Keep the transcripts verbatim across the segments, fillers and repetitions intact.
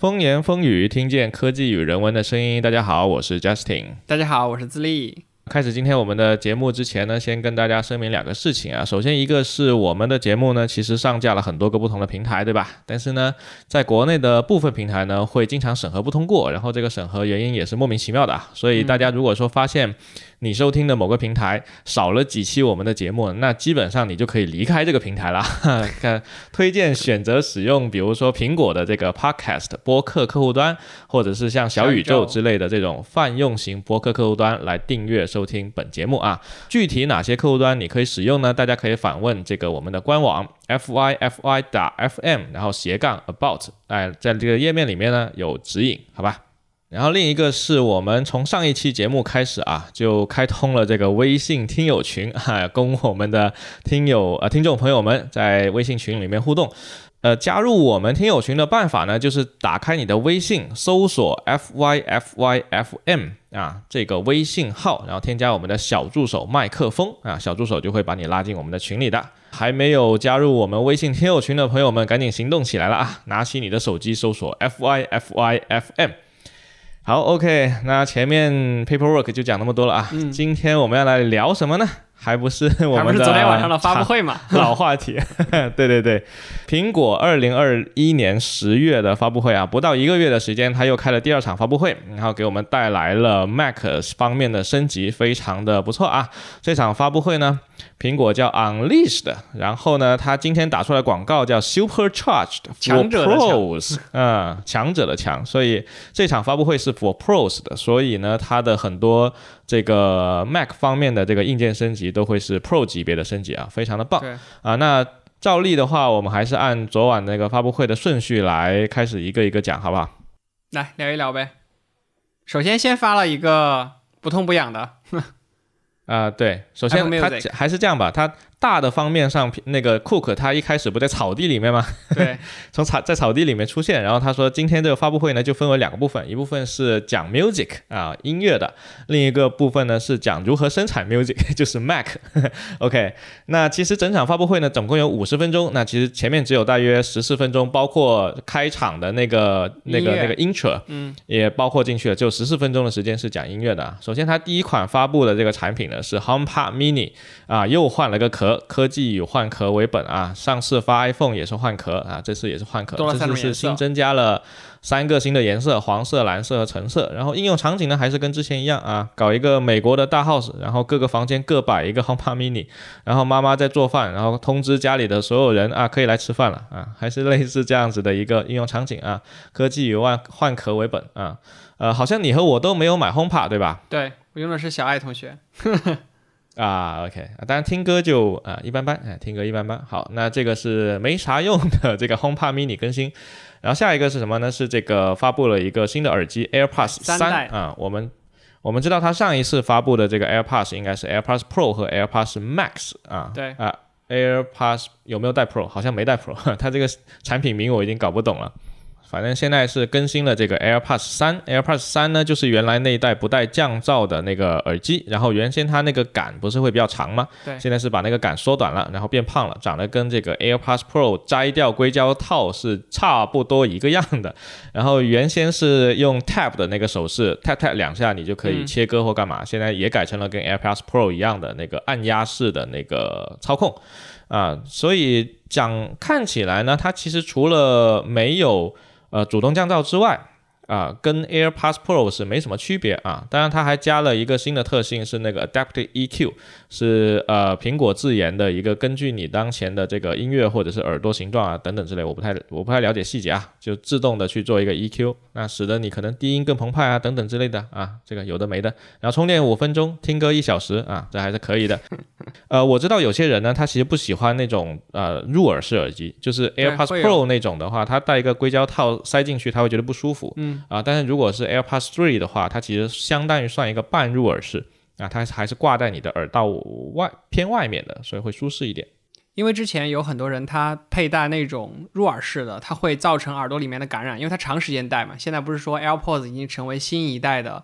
风言风语，听见科技与人文的声音。大家好，我是 Justin。 大家好，我是自立。开始今天我们的节目之前呢，先跟大家声明两个事情啊。首先一个是我们的节目呢其实上架了很多个不同的平台，对吧？但是呢在国内的部分平台呢会经常审核不通过，然后这个审核原因也是莫名其妙的啊。所以大家如果说发现你收听的某个平台少了几期我们的节目，那基本上你就可以离开这个平台了。看推荐选择使用比如说苹果的这个 Podcast 播客客户端，或者是像小宇宙之类的这种泛用型播客客户端来订阅收听本节目啊。具体哪些客户端你可以使用呢？大家可以访问这个我们的官网 fyfy F M 然后斜杠 about， 哎，在这个页面里面呢有指引，好吧。然后另一个是我们从上一期节目开始啊，就开通了这个微信听友群啊，供我们的听友啊、呃、听众朋友们在微信群里面互动。呃，加入我们听友群的办法呢，就是打开你的微信，搜索 fyfyFM 啊这个微信号，然后添加我们的小助手麦克风啊，小助手就会把你拉进我们的群里的。还没有加入我们微信听友群的朋友们，赶紧行动起来了啊！拿起你的手机，搜索 fyfyFM。好 ，OK， 那前面 paperwork 就讲那么多了啊、嗯。今天我们要来聊什么呢？还不是我们的，还不是昨天晚上的发布会嘛，老话题。对对对，苹果二零二一年十月的发布会啊，不到一个月的时间，他又开了第二场发布会，然后给我们带来了 Mac 方面的升级，非常的不错啊。这场发布会呢，苹果叫 Unleashed， 然后呢，他今天打出来广告叫 Supercharged for Pros， 嗯，强者的强，所以这场发布会是 for Pros 的，所以呢，它的很多这个 Mac 方面的这个硬件升级都会是 Pro 级别的升级啊，非常的棒啊。那照例的话，我们还是按昨晚那个发布会的顺序来开始一个一个讲，好不好？来聊一聊呗。首先先发了一个不痛不痒的。啊、呃，对，首先它还是这样吧，它大的方面上，那个 Cook 他一开始不在草地里面吗？对，从草在草地里面出现，然后他说今天这个发布会呢就分为两个部分，一部分是讲 music 啊音乐的，另一个部分呢是讲如何生产 music， 就是 Mac 。OK， 那其实整场发布会呢总共有五十分钟，那其实前面只有大约十四分钟，包括开场的那个那个那个 intro， 嗯，也包括进去了，就十四分钟的时间是讲音乐的。首先他第一款发布的这个产品呢，是 HomePod mini 啊，又换了个壳，科技以换壳为本啊。上次发 iPhone 也是换壳啊，这次也是换壳，这次是新增加了三个新的颜色，黄色、蓝色和橙色。然后应用场景呢还是跟之前一样啊，搞一个美国的大 house， 然后各个房间各摆一个 HomePod mini， 然后妈妈在做饭，然后通知家里的所有人啊，可以来吃饭了啊，还是类似这样子的一个应用场景啊。科技以换换壳为本啊，呃，好像你和我都没有买 HomePod 对吧？对。我用的是小爱同学啊 ，OK， 当然听歌就啊、呃、一般般，听歌一般般。好，那这个是没啥用的这个 HomePod mini 更新，然后下一个是什么呢？是这个发布了一个新的耳机 AirPods 三啊，我们。我们知道它上一次发布的这个 AirPods 应该是 AirPods Pro 和 AirPods Max 啊，对啊 ，AirPods 有没有带 Pro？ 好像没带 Pro， 它这个产品名我已经搞不懂了。反正现在是更新了这个 AirPods 三 AirPods 三呢就是原来那一代不带降噪的那个耳机，然后原先它那个杆不是会比较长吗？对，现在是把那个杆缩短了，然后变胖了，长得跟这个 AirPods Pro 摘掉硅胶套是差不多一个样的。然后原先是用 tap 的那个手势 tap tap 两下你就可以切割或干嘛、嗯、现在也改成了跟 AirPods Pro 一样的那个按压式的那个操控啊。所以讲看起来呢，它其实除了没有呃，主动降噪之外啊、呃，跟 AirPods Pro 是没什么区别啊。当然它还加了一个新的特性，是那个 Adaptive E Q， 是呃苹果自研的一个根据你当前的这个音乐或者是耳朵形状啊等等之类，我不太我不太了解细节啊，就自动的去做一个 E Q， 那使得你可能低音更澎湃啊等等之类的啊，这个有的没的。然后充电五分钟，听歌一小时啊，这还是可以的。呃，我知道有些人呢，他其实不喜欢那种呃入耳式耳机，就是 AirPods Pro 那种的话，他带一个硅胶套塞进去，他会觉得不舒服。嗯。啊，但是如果是 AirPods 三 的话，它其实相当于算一个半入耳式啊，它还是挂在你的耳道外偏外面的，所以会舒适一点。因为之前有很多人他佩戴那种入耳式的，它会造成耳朵里面的感染，因为它长时间戴嘛。现在不是说 AirPods 已经成为新一代的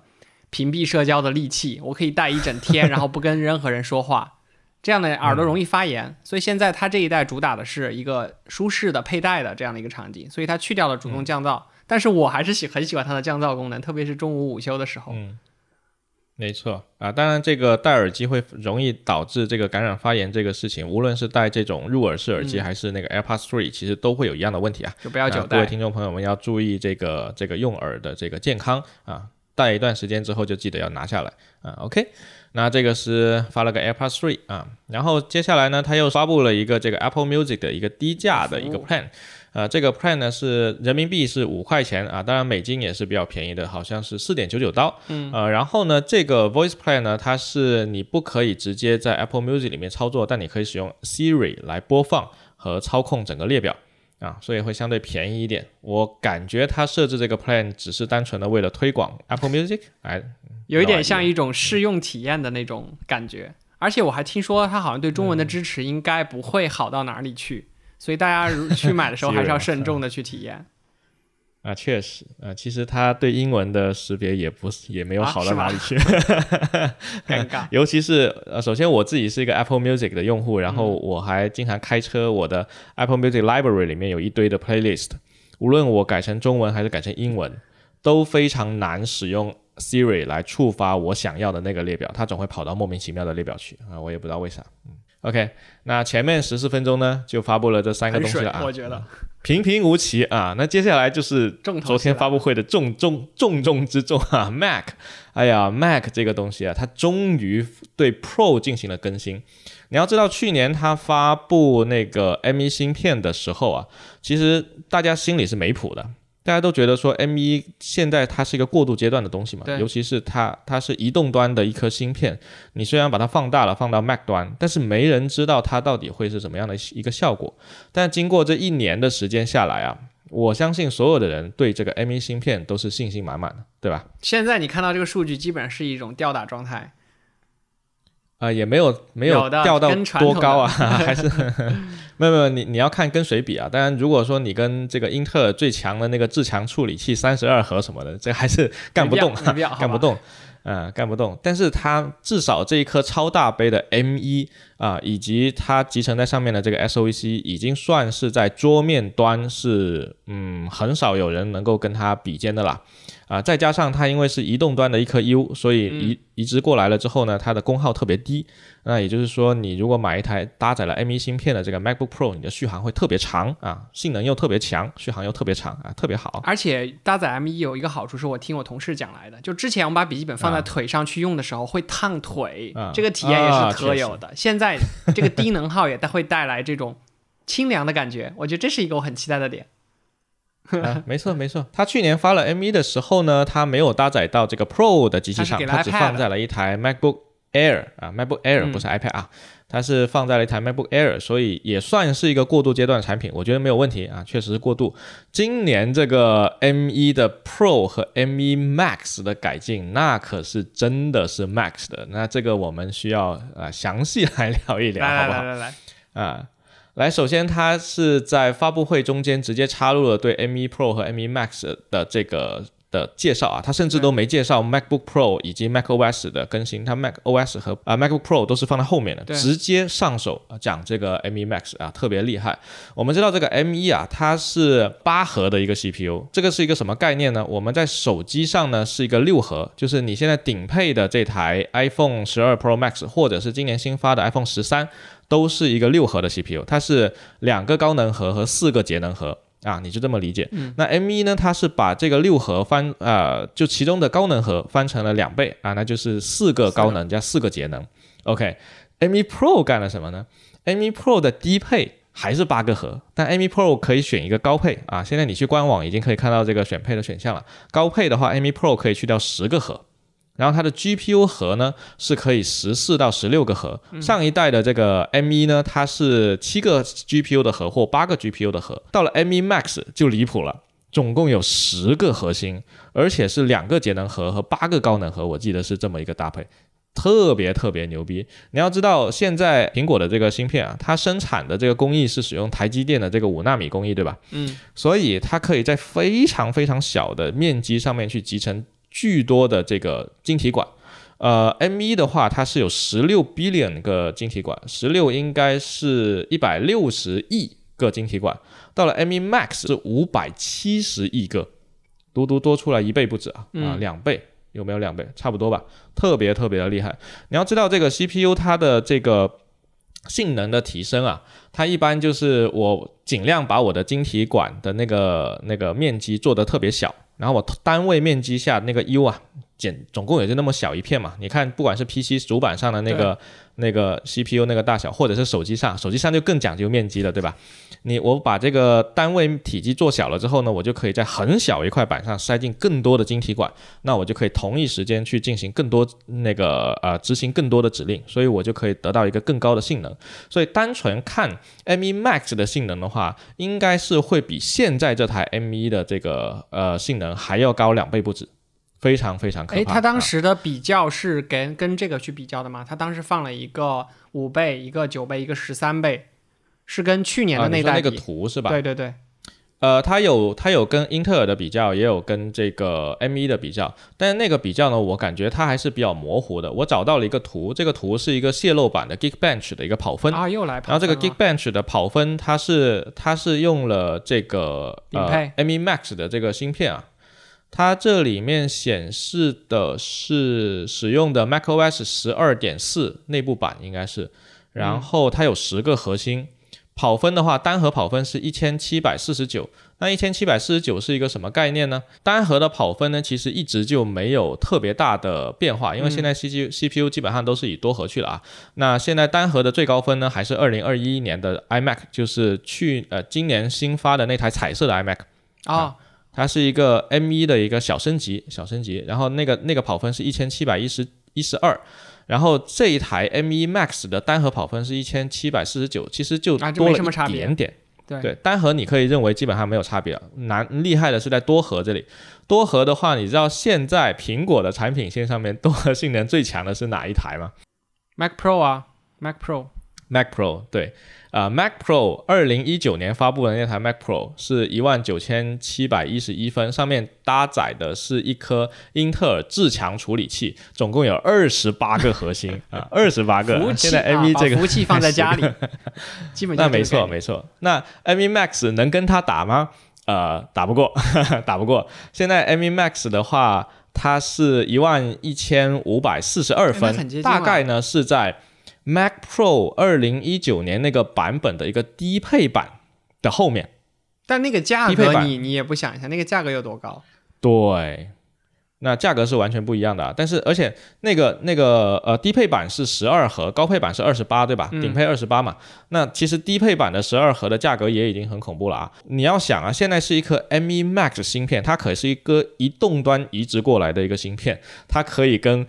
屏蔽社交的利器，我可以戴一整天，然后不跟任何人说话，这样的耳朵容易发炎、嗯、所以现在它这一代主打的是一个舒适的佩戴的这样的一个场景，所以它去掉了主动降噪、嗯但是我还是喜很喜欢它的降噪功能，特别是中午午休的时候。嗯，没错啊，当然这个戴耳机会容易导致这个感染发炎这个事情，无论是戴这种入耳式耳机还是那个 AirPods 三，其实都会有一样的问题啊。就不要久戴。各位听众朋友们要注意这个这个用耳的这个健康啊，戴一段时间之后就记得要拿下来啊。OK， 那这个是发了个 AirPods 三啊，然后接下来呢，他又发布了一个这个 Apple Music 的一个低价的一个 plan。呃，这个 plan 呢是人民币是五块钱啊，当然美金也是比较便宜的，好像是 四点九九刀。嗯，呃，然后呢，这个 voice plan 呢，它是你不可以直接在 Apple Music 里面操作，但你可以使用 Siri 来播放和操控整个列表啊，所以会相对便宜一点。我感觉它设置这个 plan 只是单纯的为了推广 Apple Music， 哎，有一点像一种试用体验的那种感觉。而且我还听说它好像对中文的支持应该不会好到哪里去。嗯，所以大家去买的时候还是要慎重的去体验啊，确实啊，其实它对英文的识别也不也没有好到哪里去，尴尬、啊。尤其是呃，首先我自己是一个 Apple Music 的用户，然后我还经常开车，我的 Apple Music Library 里面有一堆的 playlist， 无论我改成中文还是改成英文，都非常难使用 Siri 来触发我想要的那个列表，它总会跑到莫名其妙的列表去啊，我也不知道为啥。嗯OK， 那前面十四分钟呢就发布了这三个东西了啊，我觉得平平无奇啊。那接下来就是昨天发布会的重重重中之重啊 ，Mac， 哎呀 ，Mac 这个东西啊，它终于对 Pro 进行了更新。你要知道，去年它发布那个 M 一 芯片的时候啊，其实大家心里是没谱的。大家都觉得说 M 一 现在它是一个过渡阶段的东西嘛，尤其是它它是移动端的一颗芯片，你虽然把它放大了放到 Mac 端，但是没人知道它到底会是什么样的一个效果。但经过这一年的时间下来啊，我相信所有的人对这个 M 一 芯片都是信心满满的，对吧？现在你看到这个数据基本上是一种吊打状态，呃，也没有没有掉到多高啊，还是没有没有，你你要看跟谁比啊。当然，如果说你跟这个英特尔最强的那个至强处理器三十二核什么的，这还是干不动，啊、干不动，嗯，干不动。但是它至少这一颗超大杯的 M 一啊、呃，以及它集成在上面的这个 S O C， 已经算是在桌面端是嗯很少有人能够跟它比肩的啦。啊、呃，再加上它因为是移动端的一颗 U， 所以移移植过来了之后呢，它的功耗特别低。那也就是说，你如果买一台搭载了 M 一 芯片的这个 MacBook Pro， 你的续航会特别长啊，性能又特别强，续航又特别长啊，特别好。而且搭载 M 一 有一个好处，是我听我同事讲来的，就之前我们把笔记本放在腿上去用的时候会烫腿，啊、这个体验也是特有的。啊、现在这个低能耗也会带来这种清凉的感觉，我觉得这是一个我很期待的点。啊、没错没错，他去年发了 M 一 的时候呢，他没有搭载到这个 Pro 的机器上，他只放在了一台 MacBook Air 啊 ，MacBook Air 不是 iPad 啊，它是放在了一台 MacBook Air， 所以也算是一个过渡阶段的产品，我觉得没有问题啊，确实是过渡。今年这个 M 一 的 Pro 和 M 一 Max 的改进，那可是真的是 Max 的，那这个我们需要啊详细来聊一聊，好不好？来来来来啊。来，首先它是在发布会中间直接插入了对 M 一 Pro 和 M 一 Max 的这个的介绍啊，它甚至都没介绍 MacBook Pro 以及 macOS 的更新，它 macOS 和、呃、MacBook Pro 都是放在后面的，直接上手讲这个 M 一 Max 啊，特别厉害。我们知道这个 M 一 啊，它是八核的一个 C P U， 这个是一个什么概念呢？我们在手机上呢是一个六核，就是你现在顶配的这台 iPhone twelve Pro Max 或者是今年新发的iPhone thirteen。都是一个六核的 C P U， 它是两个高能核和四个节能核啊，你就这么理解。嗯、那 M 一 呢，它是把这个六核翻呃，就其中的高能核翻成了两倍啊，那就是四个高能加四个节能。OK， M 一 Pro 干了什么呢？ M 一 Pro 的低配还是八个核，但 M 一 Pro 可以选一个高配啊。现在你去官网已经可以看到这个选配的选项了。高配的话 ，M 一 Pro 可以去掉十个核。然后它的 G P U 核呢是可以十四到十六个核，上一代的这个 M 一 呢它是七个 G P U 的核或八个 G P U 的核，到了 M 一 Max 就离谱了，总共有十个核心，而且是两个节能核和八个高能核，我记得是这么一个搭配，特别特别牛逼。你要知道现在苹果的这个芯片啊，它生产的这个工艺是使用台积电的这个五纳米工艺，对吧？嗯，所以它可以在非常非常小的面积上面去集成巨多的这个晶体管，呃 M 一 的话它是有十六 billion 个晶体管，十六应该是一百六十亿个晶体管，到了 M 一 Max 是五百七十亿个，独独多出来一倍不止啊，嗯、啊两倍。有没有两倍？差不多吧，特别特别的厉害。你要知道这个 C P U 它的这个性能的提升啊，它一般就是我尽量把我的晶体管的那个那个面积做得特别小，然后我单位面积下那个 U 啊，减总共也就那么小一片嘛。你看，不管是 P C 主板上的那个那个 C P U 那个大小，或者是手机上，手机上就更讲究面积了，对吧？你我把这个单位体积做小了之后呢，我就可以在很小一块板上塞进更多的晶体管，那我就可以同一时间去进行更多那个呃执行更多的指令，所以我就可以得到一个更高的性能。所以单纯看 M 一 Max 的性能的话，应该是会比现在这台 M 一 的这个呃性能还要高两倍不止。非常非常可怕。他当时的比较是 跟,、啊、跟这个去比较的吗？他当时放了一个五倍，一个九倍，一个十三倍。是跟去年的那代比、啊、你说那个图是吧？对对对，呃，它有它有跟英特尔的比较，也有跟这个 M 一 的比较，但是那个比较呢，我感觉它还是比较模糊的。我找到了一个图，这个图是一个泄露版的 Geekbench 的一个跑分啊，又来跑分。然后这个 Geekbench 的跑分，它是它是用了这个呃 M 一 Max 的这个芯片啊。它这里面显示的是使用的 macOS 十二点四 内部版应该是，然后它有十个核心。嗯，跑分的话，单核跑分是一千七百四十九，那一千七百四十九是一个什么概念呢？单核的跑分呢，其实一直就没有特别大的变化，因为现在 C P U 基本上都是以多核去了啊。嗯、那现在单核的最高分呢，还是二零二一年的 iMac， 就是去呃今年新发的那台彩色的 iMac 啊。哦，它是一个 M 一 的一个小升级，小升级，然后那个那个跑分是一千七百一十二。然后这一台 M 一 Max 的单核跑分是一千七百四十九，其实就多了一点点。啊、对, 对，单核你可以认为基本上没有差别了。难厉害的是在多核这里。多核的话，你知道现在苹果的产品线上面多核性能最强的是哪一台吗？ Mac Pro 啊 ，Mac Pro。Mac Pro 对，呃 Mac Pro 二零一九年发布的那台 Mac Pro 是一万九千七百一十一分，上面搭载的是一颗英特尔至强处理器，总共有二十八个核心啊，二十八个。服务器现在 M 一 这个、啊、把服务器放在家里，基本上那没错没错。那 M 一 Max 能跟它打吗？呃，打不过，呵呵打不过。现在 M 一 Max 的话，它是一万一千五百四十二分，哎啊、大概呢是在Mac Pro 二零一九年那个版本的一个低配版的后面，但那个价格你你也不想一下那个价格有多高？对，那价格是完全不一样的、啊、但是而且那个那个呃低配版是十二核，高配版是二十八对吧？顶配二十八嘛、嗯、那其实低配版的十二核的价格也已经很恐怖了啊。你要想啊，现在是一颗 M 一 Max 芯片，它可是一个移动端移植过来的一个芯片，它可以跟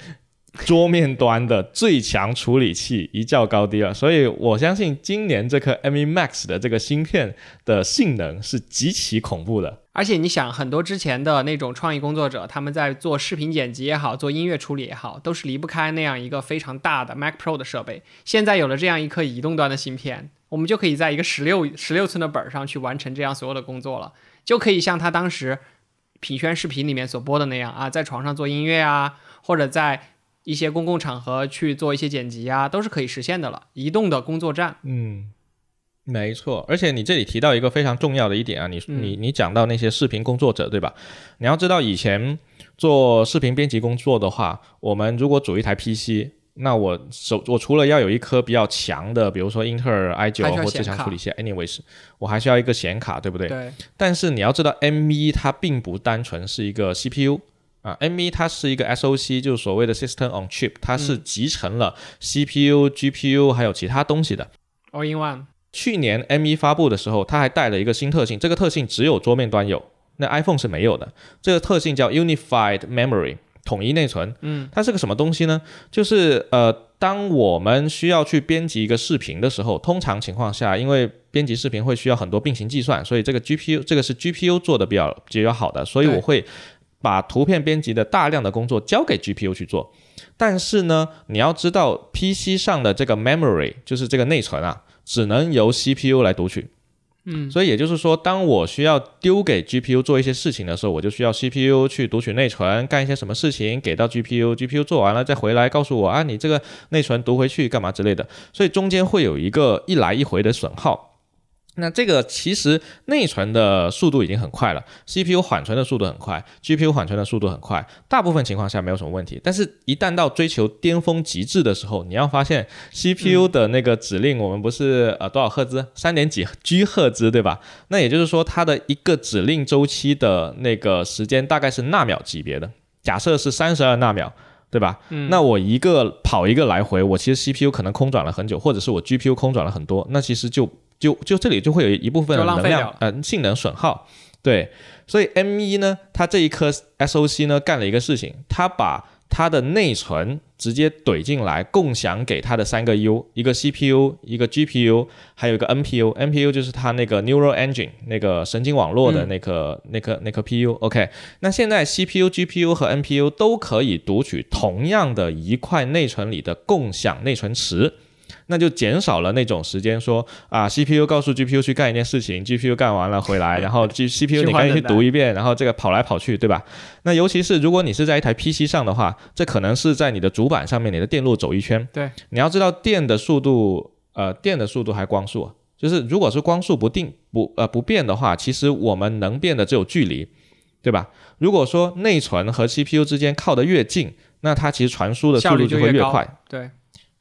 桌面端的最强处理器一较高低了，所以我相信今年这颗 M 一 Max 的这个芯片的性能是极其恐怖的。而且你想，很多之前的那种创意工作者，他们在做视频剪辑也好，做音乐处理也好，都是离不开那样一个非常大的 Mac Pro 的设备。现在有了这样一颗移动端的芯片，我们就可以在一个十六寸的本上去完成这样所有的工作了，就可以像他当时品宣视频里面所播的那样啊，在床上做音乐啊，或者在一些公共场合去做一些剪辑啊，都是可以实现的了，移动的工作站。嗯，没错。而且你这里提到一个非常重要的一点啊，你、嗯、你你讲到那些视频工作者对吧？你要知道以前做视频编辑工作的话，我们如果组一台 P C， 那我手我除了要有一颗比较强的，比如说英特尔 i 九 或至强处理器 anyways， 我还需要一个显卡，对不对？对。但是你要知道 M 一 它并不单纯是一个 C P U。啊、M 一 它是一个 S O C， 就是所谓的 System on Chip， 它是集成了 C P U、嗯、G P U 还有其他东西的 All in one。 去年 M 一 发布的时候，它还带了一个新特性，这个特性只有桌面端有，那 iPhone 是没有的。这个特性叫 Unified Memory， 统一内存。嗯，它是个什么东西呢？就是呃，当我们需要去编辑一个视频的时候，通常情况下因为编辑视频会需要很多并行计算，所以这个 G P U 这个是 G P U 做的比较比较好的，所以我会把图片编辑的大量的工作交给 G P U 去做。但是呢，你要知道 P C 上的这个 memory， 就是这个内存啊，只能由 C P U 来读取。嗯，所以也就是说，当我需要丢给 G P U 做一些事情的时候，我就需要 C P U 去读取内存，干一些什么事情给到 G P U， G P U 做完了再回来告诉我啊，你这个内存读回去干嘛之类的。所以中间会有一个一来一回的损耗。那这个其实内存的速度已经很快了， C P U 缓存的速度很快， G P U 缓存的速度很快，大部分情况下没有什么问题。但是一旦到追求巅峰极致的时候，你要发现 C P U 的那个指令，我们不是、呃、多少赫兹，三点几 G 赫兹对吧？那也就是说它的一个指令周期的那个时间大概是纳秒级别的，假设是三十二纳秒对吧、嗯、那我一个跑一个来回，我其实 C P U 可能空转了很久，或者是我 G P U 空转了很多，那其实就就, 就这里就会有一部分能量、呃、性能损耗。对，所以 M 一 呢，它这一颗 S O C 呢干了一个事情，它把它的内存直接怼进来，共享给它的三个 U， 一个 C P U， 一个 G P U， 还有一个 N P U。 N P U 就是它那个 Neural Engine 那个神经网络的那个、嗯、那个那个 P U。 OK， 那现在 C P U、G P U 和 N P U 都可以读取同样的一块内存里的共享内存池，那就减少了那种时间说啊 ，C P U 告诉 G P U 去干一件事情 ，G P U 干完了回来，然后 G, CPU 你赶紧去读一遍，然后这个跑来跑去，对吧？那尤其是如果你是在一台 P C 上的话，这可能是在你的主板上面，你的电路走一圈。对，你要知道电的速度，呃，电的速度还光速，就是如果是光速不定不呃不变的话，其实我们能变的只有距离，对吧？如果说内存和 C P U 之间靠得越近，那它其实传输的速度就会越快。对。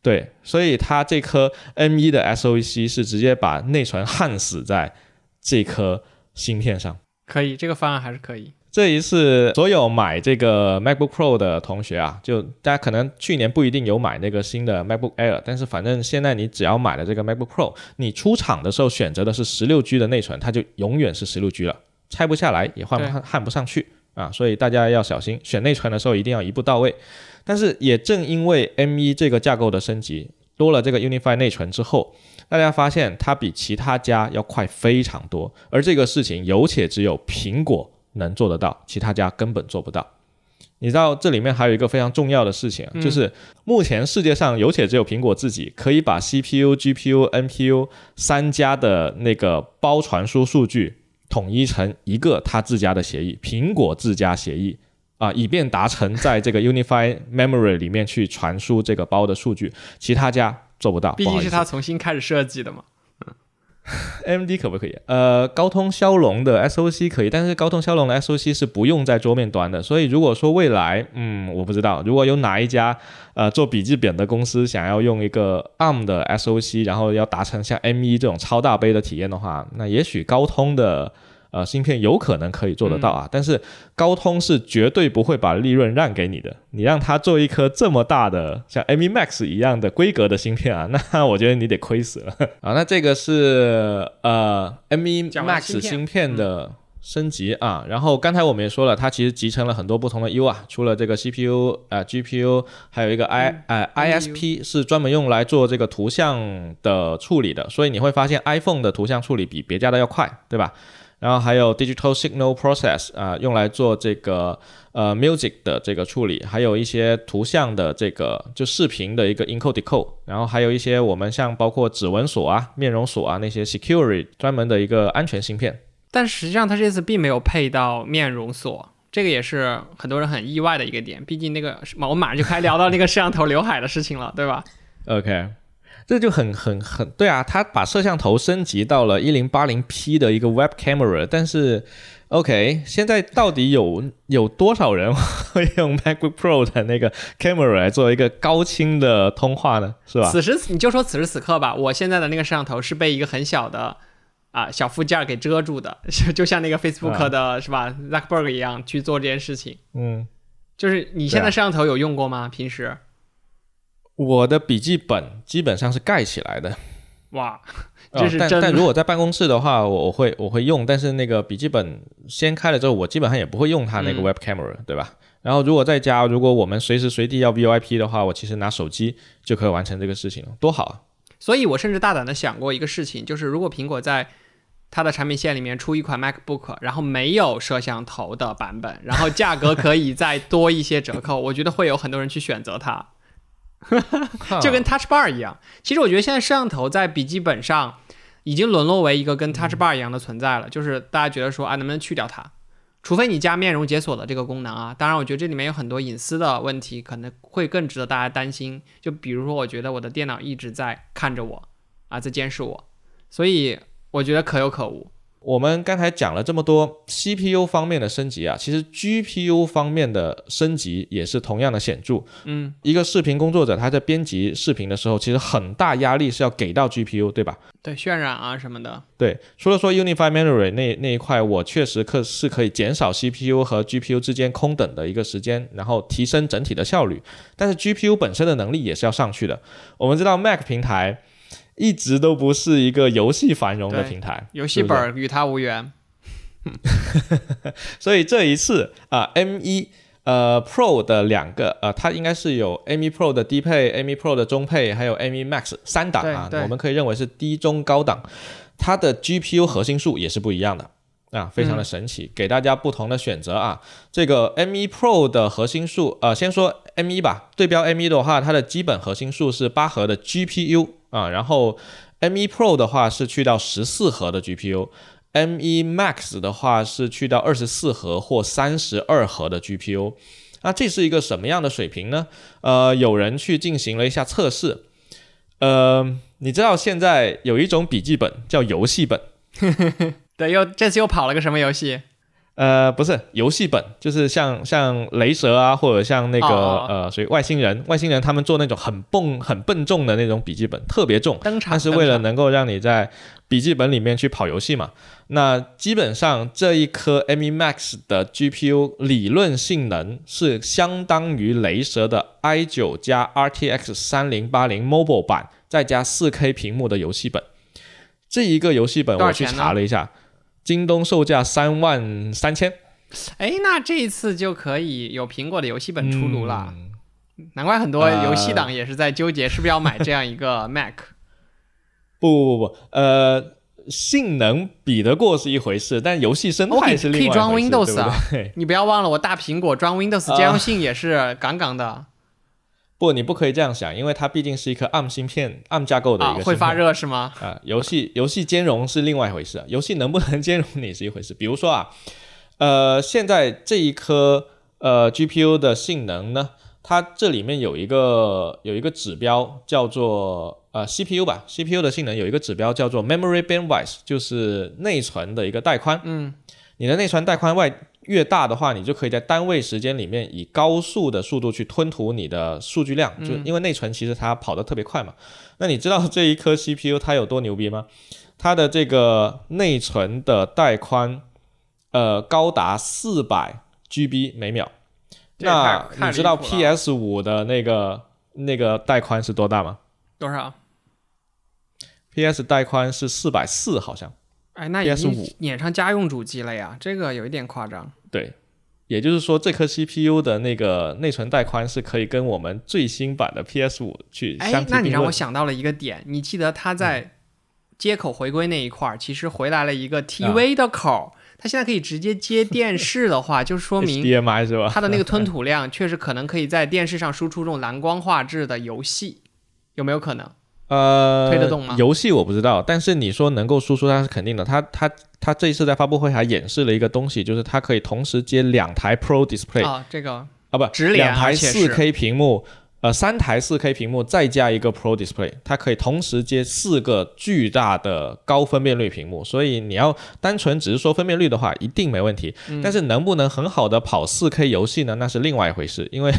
对，所以它这颗 M 一 的 S O C 是直接把内存焊死在这颗芯片上。可以，这个方案还是可以。这一次所有买这个 MacBook Pro 的同学啊，就大家可能去年不一定有买那个新的 MacBook Air， 但是反正现在你只要买了这个 MacBook Pro， 你出厂的时候选择的是 十六 G 的内存，它就永远是 十六 G 了，拆不下来也换不焊不上去啊，所以大家要小心，选内存的时候一定要一步到位。但是也正因为 M 一 这个架构的升级，多了这个 Unified 内存之后，大家发现它比其他家要快非常多，而这个事情有且只有苹果能做得到，其他家根本做不到。你知道这里面还有一个非常重要的事情、嗯、就是目前世界上有且只有苹果自己可以把 C P U、G P U、N P U 三家的那个包传输数据统一成一个它自家的协议，苹果自家协议啊、以便达成在这个 Unified Memory 里面去传输这个包的数据，其他家做不到，毕竟是他重新开始设计的嘛。A M D 可不可以？呃，高通骁龙的 S O C 可以，但是高通骁龙的 S O C 是不用在桌面端的，所以如果说未来，嗯，我不知道，如果有哪一家呃做笔记本的公司想要用一个 A R M 的 S O C， 然后要达成像 M 一 这种超大杯的体验的话，那也许高通的呃，芯片有可能可以做得到啊、嗯，但是高通是绝对不会把利润让给你的。你让他做一颗这么大的像 M 一 Max 一样的规格的芯片啊，那我觉得你得亏死了啊。那这个是呃 M 一 Max 芯片的升级啊、嗯。然后刚才我们也说了，它其实集成了很多不同的 U 啊，除了这个 C P U 啊、呃、G P U， 还有一个 I、嗯呃、I S P 是专门用来做这个图像的处理的，所以你会发现 iPhone 的图像处理比别家的要快，对吧？然后还有 digital signal process 啊、呃，用来做这个呃 music 的这个处理，还有一些图像的这个就视频的一个 encode decode， 然后还有一些我们像包括指纹锁啊、面容锁啊那些 security 专门的一个安全芯片。但实际上它这次并没有配到面容锁，这个也是很多人很意外的一个点。毕竟那个我马上就开聊到那个摄像头刘海的事情了，对吧 ？OK。这就很很很对啊，他把摄像头升级到了 一零八零 P 的一个 web camera， 但是 OK， 现在到底有有多少人会用 MacBook Pro 的那个 camera 来做一个高清的通话呢？是吧？此时你就说此时此刻吧，我现在的那个摄像头是被一个很小的啊小附件给遮住的，就像那个 Facebook 的、啊、是吧 Zuckerberg 一样去做这件事情。嗯，就是你现在摄像头有用过吗？啊、平时？我的笔记本基本上是盖起来的，哇，这是真的、哦、但, 但如果在办公室的话，我我会我会用，但是那个笔记本先开了之后，我基本上也不会用它那个 web camera，、嗯、对吧？然后如果在家，如果我们随时随地要 V O I P 的话，我其实拿手机就可以完成这个事情了，多好啊！所以我甚至大胆的想过一个事情，就是如果苹果在它的产品线里面出一款 MacBook， 然后没有摄像头的版本，然后价格可以再多一些折扣，我觉得会有很多人去选择它。就跟 Touch Bar 一样，其实我觉得现在摄像头在笔记本上已经沦落为一个跟 Touch Bar 一样的存在了，就是大家觉得说啊，能不能去掉它，除非你加面容解锁的这个功能啊。当然我觉得这里面有很多隐私的问题可能会更值得大家担心，就比如说我觉得我的电脑一直在看着我啊，在监视我，所以我觉得可有可无。我们刚才讲了这么多 C P U 方面的升级啊，其实 G P U 方面的升级也是同样的显著。嗯，一个视频工作者他在编辑视频的时候，其实很大压力是要给到 G P U， 对吧？对，渲染啊什么的。对，除了说 Unified Memory 那, 那一块，我确实可是可以减少 C P U 和 G P U 之间空等的一个时间，然后提升整体的效率。但是 G P U 本身的能力也是要上去的。我们知道 Mac 平台一直都不是一个游戏繁荣的平台，游戏本与它无缘。所以这一次、呃、M 一、呃、Pro 的两个、呃、它应该是有 M 一 Pro 的低配， M 一 Pro 的中配，还有 M 一 Max 三档、啊、我们可以认为是低中高档，它的 G P U 核心数也是不一样的啊，非常的神奇、嗯、给大家不同的选择啊。这个 M 一 Pro 的核心数、呃、先说 M 一 吧，对标 M 一 的话它的基本核心数是八核的 G P U 啊，然后 M 一 Pro 的话是去到十四核的 G P U， M 一 Max 的话是去到二十四核或三十二核的 G P U。 那这是一个什么样的水平呢？呃，有人去进行了一下测试。呃，你知道现在有一种笔记本叫游戏本对，又这次又跑了个什么游戏？呃，不是游戏本，就是像像雷蛇啊，或者像那个、哦、呃，所以外星人，外星人他们做那种很笨很笨重的那种笔记本，特别重，但是为了能够让你在笔记本里面去跑游戏嘛。那基本上这一颗 M 一 Max 的 G P U 理论性能是相当于雷蛇的 i 九 加 R T X 三零八零 Mobile 版再加 四 K 屏幕的游戏本。这一个游戏本我去查了一下，京东售价三万三千，哎，那这一次就可以有苹果的游戏本出炉了、嗯、难怪很多游戏党也是在纠结是不是要买这样一个 Mac。 不不不，呃，性能比得过是一回事，但游戏生态是另外一回事、哦、可以装 Windows 啊，对不对？你不要忘了我大苹果装 Windows 兼容性也是杠杠的、啊、不，你不可以这样想，因为它毕竟是一颗 A R M 芯片 A R M 架构的一个芯片、啊、会发热是吗、啊、游戏游戏兼容是另外一回事，游戏能不能兼容你是一回事。比如说啊，呃，现在这一颗呃 G P U 的性能呢，它这里面有一个有一个指标叫做呃 C P U 吧， C P U 的性能有一个指标叫做 Memory Bandwidth， 就是内存的一个带宽。嗯，你的内存带宽外越大的话，你就可以在单位时间里面以高速的速度去吞吐你的数据量，就因为内存其实它跑得特别快嘛。那你知道这一颗 C P U 它有多牛逼吗？它的这个内存的带宽呃高达 四百 G B 每秒。那你知道 P S 五 的那个那个带宽是多大吗？多少？ P S 带宽是四百四十好像。哎，那已经撵上家用主机了呀，这个有一点夸张。对，也就是说这颗 C P U 的那个内存带宽是可以跟我们最新版的 P S 五 去相提并论。哎，那你让我想到了一个点，你记得它在接口回归那一块、嗯、其实回来了一个 T V 的口、嗯、它现在可以直接接电视的话就说明 H D M I 是吧？它的那个吞吐量确实可能可以在电视上输出这种蓝光画质的游戏，有没有可能呃，推得动吗？游戏我不知道，但是你说能够输出它是肯定的。它它它这一次在发布会还演示了一个东西，就是它可以同时接两台 Pro Display 啊、哦，这个啊不直连，两台 四 K 屏幕，呃，三台 四 K 屏幕再加一个 Pro Display， 它可以同时接四个巨大的高分辨率屏幕。所以你要单纯只是说分辨率的话，一定没问题。嗯、但是能不能很好的跑 四 K 游戏呢？那是另外一回事，因为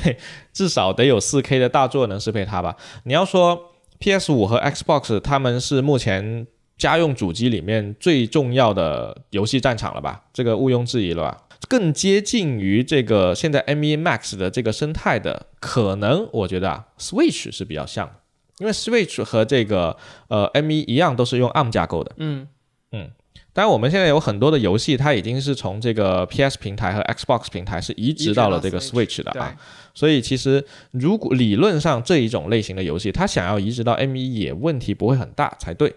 至少得有 四 K 的大作能适配它吧。你要说P S 五 和 Xbox 他们是目前家用主机里面最重要的游戏战场了吧，这个毋庸置疑了吧。更接近于这个现在 M 一 Max 的这个生态的，可能我觉得、啊、Switch 是比较像的，因为 Switch 和这个、呃、M 一 一样都是用 A R M 架构的。嗯嗯，当然我们现在有很多的游戏它已经是从这个 P S 平台和 Xbox 平台是移植到了这个 Switch 的啊。所以其实如果理论上这一种类型的游戏它想要移植到 M 一 也问题不会很大才对。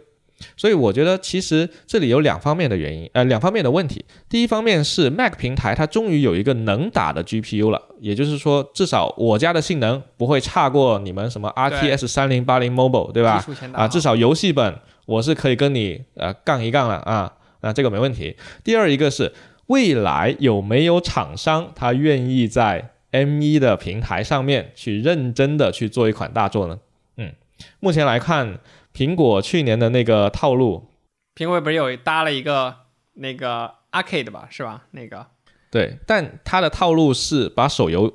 所以我觉得其实这里有两方面的原因，呃，两方面的问题。第一方面是 Mac 平台它终于有一个能打的 G P U 了，也就是说至少我家的性能不会差过你们什么 R T X 三零八零 Mobile， 对吧、啊、至少游戏本我是可以跟你、呃、杠一杠了啊，那这个没问题。第二一个是未来有没有厂商他愿意在 M 一 的平台上面去认真的去做一款大作呢？嗯，目前来看苹果去年的那个套路苹果不是有搭了一个那个 Arcade 吧，是吧？那个对，但它的套路是把手游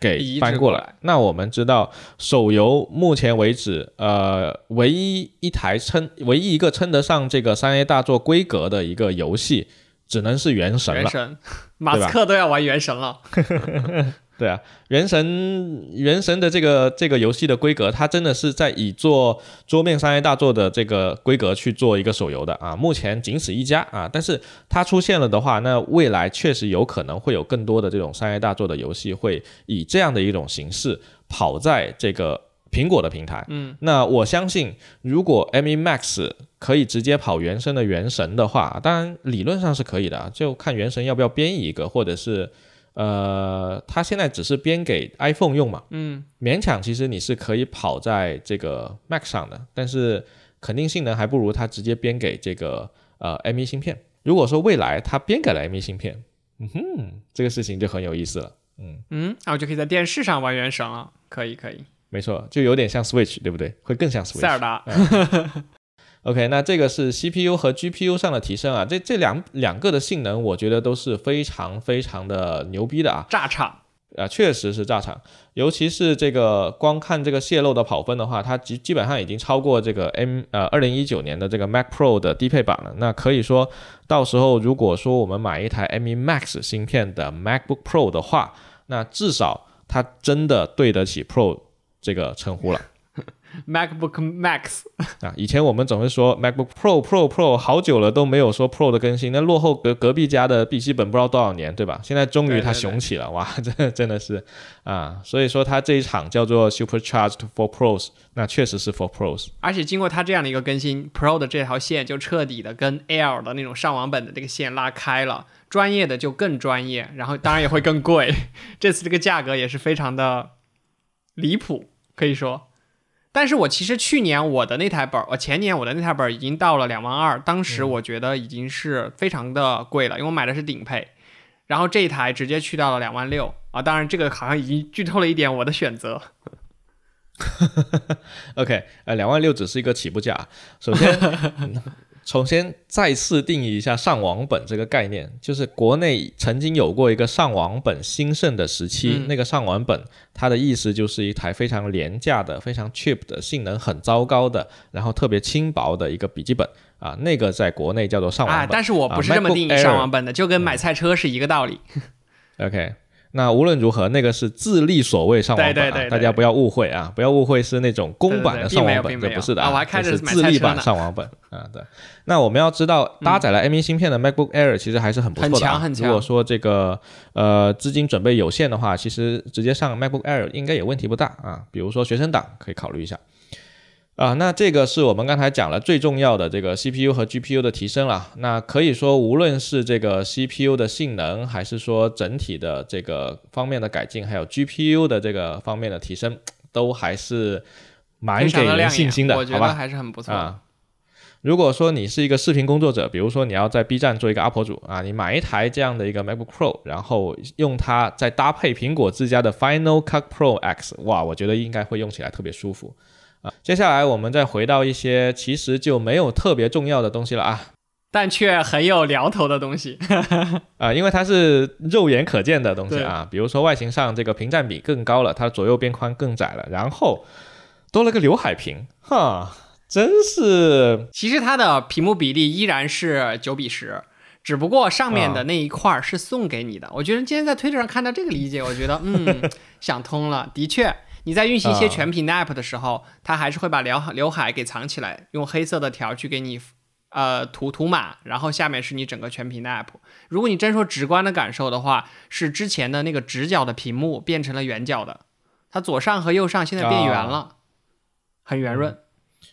给翻过 来, 过来那我们知道手游目前为止呃，唯一一台称唯一一个称得上这个三 A 大作规格的一个游戏只能是原神了，原神马斯克都要玩原神了对啊，原神原神的这个这个游戏的规格它真的是在以做桌面商业大作的这个规格去做一个手游的啊，目前仅此一家啊，但是它出现了的话，那未来确实有可能会有更多的这种商业大作的游戏会以这样的一种形式跑在这个苹果的平台。嗯，那我相信如果 M one Max 可以直接跑原生的原神的话，当然理论上是可以的，就看原神要不要编译一个，或者是呃，它现在只是编给 iPhone 用嘛，嗯，勉强其实你是可以跑在这个 Mac 上的，但是肯定性能还不如它直接编给这个呃 M one 芯片。如果说未来它编改了 M one 芯片，嗯哼，这个事情就很有意思了，嗯嗯，那、啊、我就可以在电视上玩原神了，可以可以，没错，就有点像 Switch 对不对？会更像 Switch。塞尔达。嗯OK， 那这个是 C P U 和 G P U 上的提升啊，这这两两个的性能我觉得都是非常非常的牛逼的啊，炸场啊，确实是炸场，尤其是这个光看这个泄露的跑分的话，它基基本上已经超过这个 M 呃二零一九年的这个 Mac Pro 的低配版了。那可以说到时候如果说我们买一台 M one Max 芯片的 MacBook Pro 的话，那至少它真的对得起 Pro 这个称呼了。MacBook Max 啊，以前我们总是说 MacBook Pro Pro Pro， 好久了都没有说 Pro 的更新，那落后隔隔壁家的笔记本不知道多少年，对吧？现在终于它雄起了，对对对，哇，这真的是啊，所以说它这一场叫做 Supercharged for Pros， 那确实是 for Pros， 而且经过它这样的一个更新 ，Pro 的这条线就彻底的跟 Air 的那种上网本的这个线拉开了，专业的就更专业，然后当然也会更贵，这次这个价格也是非常的离谱，可以说。但是我其实去年我的那台本，我前年我的那台本已经到了两万二，当时我觉得已经是非常的贵了，因为我买的是顶配，然后这一台直接去到了两万六啊，当然这个好像已经剧透了一点我的选择OK， 呃，两万六只是一个起步价，首先首先再次定义一下上网本这个概念，就是国内曾经有过一个上网本兴盛的时期、嗯、那个上网本它的意思就是一台非常廉价的非常 cheap 的性能很糟糕的然后特别轻薄的一个笔记本啊，那个在国内叫做上网本、啊、但是我不是这么定义上网本的、啊、就跟买菜车是一个道理、嗯、OK，那无论如何那个是自立所谓上网本、啊、对对对对，大家不要误会啊，不要误会是那种公版的上网本，这不是的、啊啊、我还开着买菜车呢，自立版上网本啊。对，那我们要知道搭载了 M one 芯片的 MacBook Air 其实还是很不错的、啊、很强很强，如果说这个呃资金准备有限的话，其实直接上 MacBook Air 应该也问题不大啊，比如说学生党可以考虑一下啊。那这个是我们刚才讲了最重要的这个 C P U 和 G P U 的提升了。那可以说无论是这个 C P U 的性能还是说整体的这个方面的改进，还有 G P U 的这个方面的提升，都还是蛮给人信心的，我觉得还是很不错的、啊、如果说你是一个视频工作者，比如说你要在 B 站做一个 U P 主啊，你买一台这样的一个 MacBook Pro， 然后用它再搭配苹果自家的 Final Cut Pro X， 哇，我觉得应该会用起来特别舒服啊、接下来我们再回到一些其实就没有特别重要的东西了啊，但却很有聊头的东西啊，因为它是肉眼可见的东西啊，比如说外形上这个屏占比更高了，它左右边宽更窄了，然后多了个刘海屏哈，真是，其实它的屏幕比例依然是九比十，只不过上面的那一块是送给你的、啊、我觉得今天在推特上看到这个理解，我觉得嗯想通了，的确你在运行一些全屏的 app 的时候、嗯、它还是会把刘海给藏起来，用黑色的条去给你呃涂涂码，然后下面是你整个全屏的 app。 如果你真说直观的感受的话，是之前的那个直角的屏幕变成了圆角的，它左上和右上现在变圆了、嗯、很圆润、嗯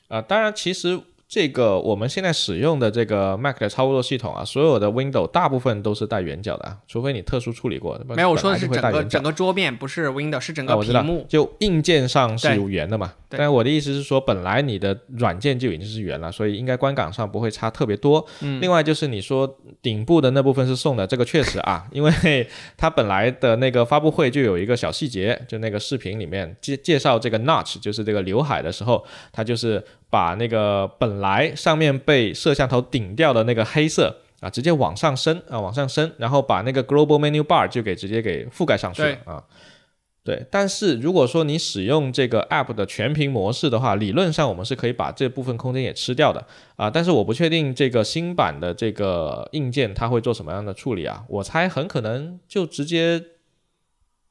呃、当然其实这个我们现在使用的这个 Mac 的操作系统啊，所有的 Windows 大部分都是带圆角的、啊、除非你特殊处理过。没有，我说的是整个整个桌面，不是 Windows， 是整个屏幕、啊、就硬件上是有圆的嘛，但我的意思是说本来你的软件就已经是圆了，所以应该观感上不会差特别多、嗯、另外就是你说顶部的那部分是送的，这个确实啊因为它本来的那个发布会就有一个小细节，就那个视频里面介介绍这个 Notch， 就是这个刘海的时候，它就是把那个本来上面被摄像头顶掉的那个黑色啊，直接往上升啊，往上升，然后把那个 global menu bar 就给直接给覆盖上去了啊。对，但是如果说你使用这个 app 的全屏模式的话，理论上我们是可以把这部分空间也吃掉的啊、呃。但是我不确定这个新版的这个硬件它会做什么样的处理啊，我猜很可能就直接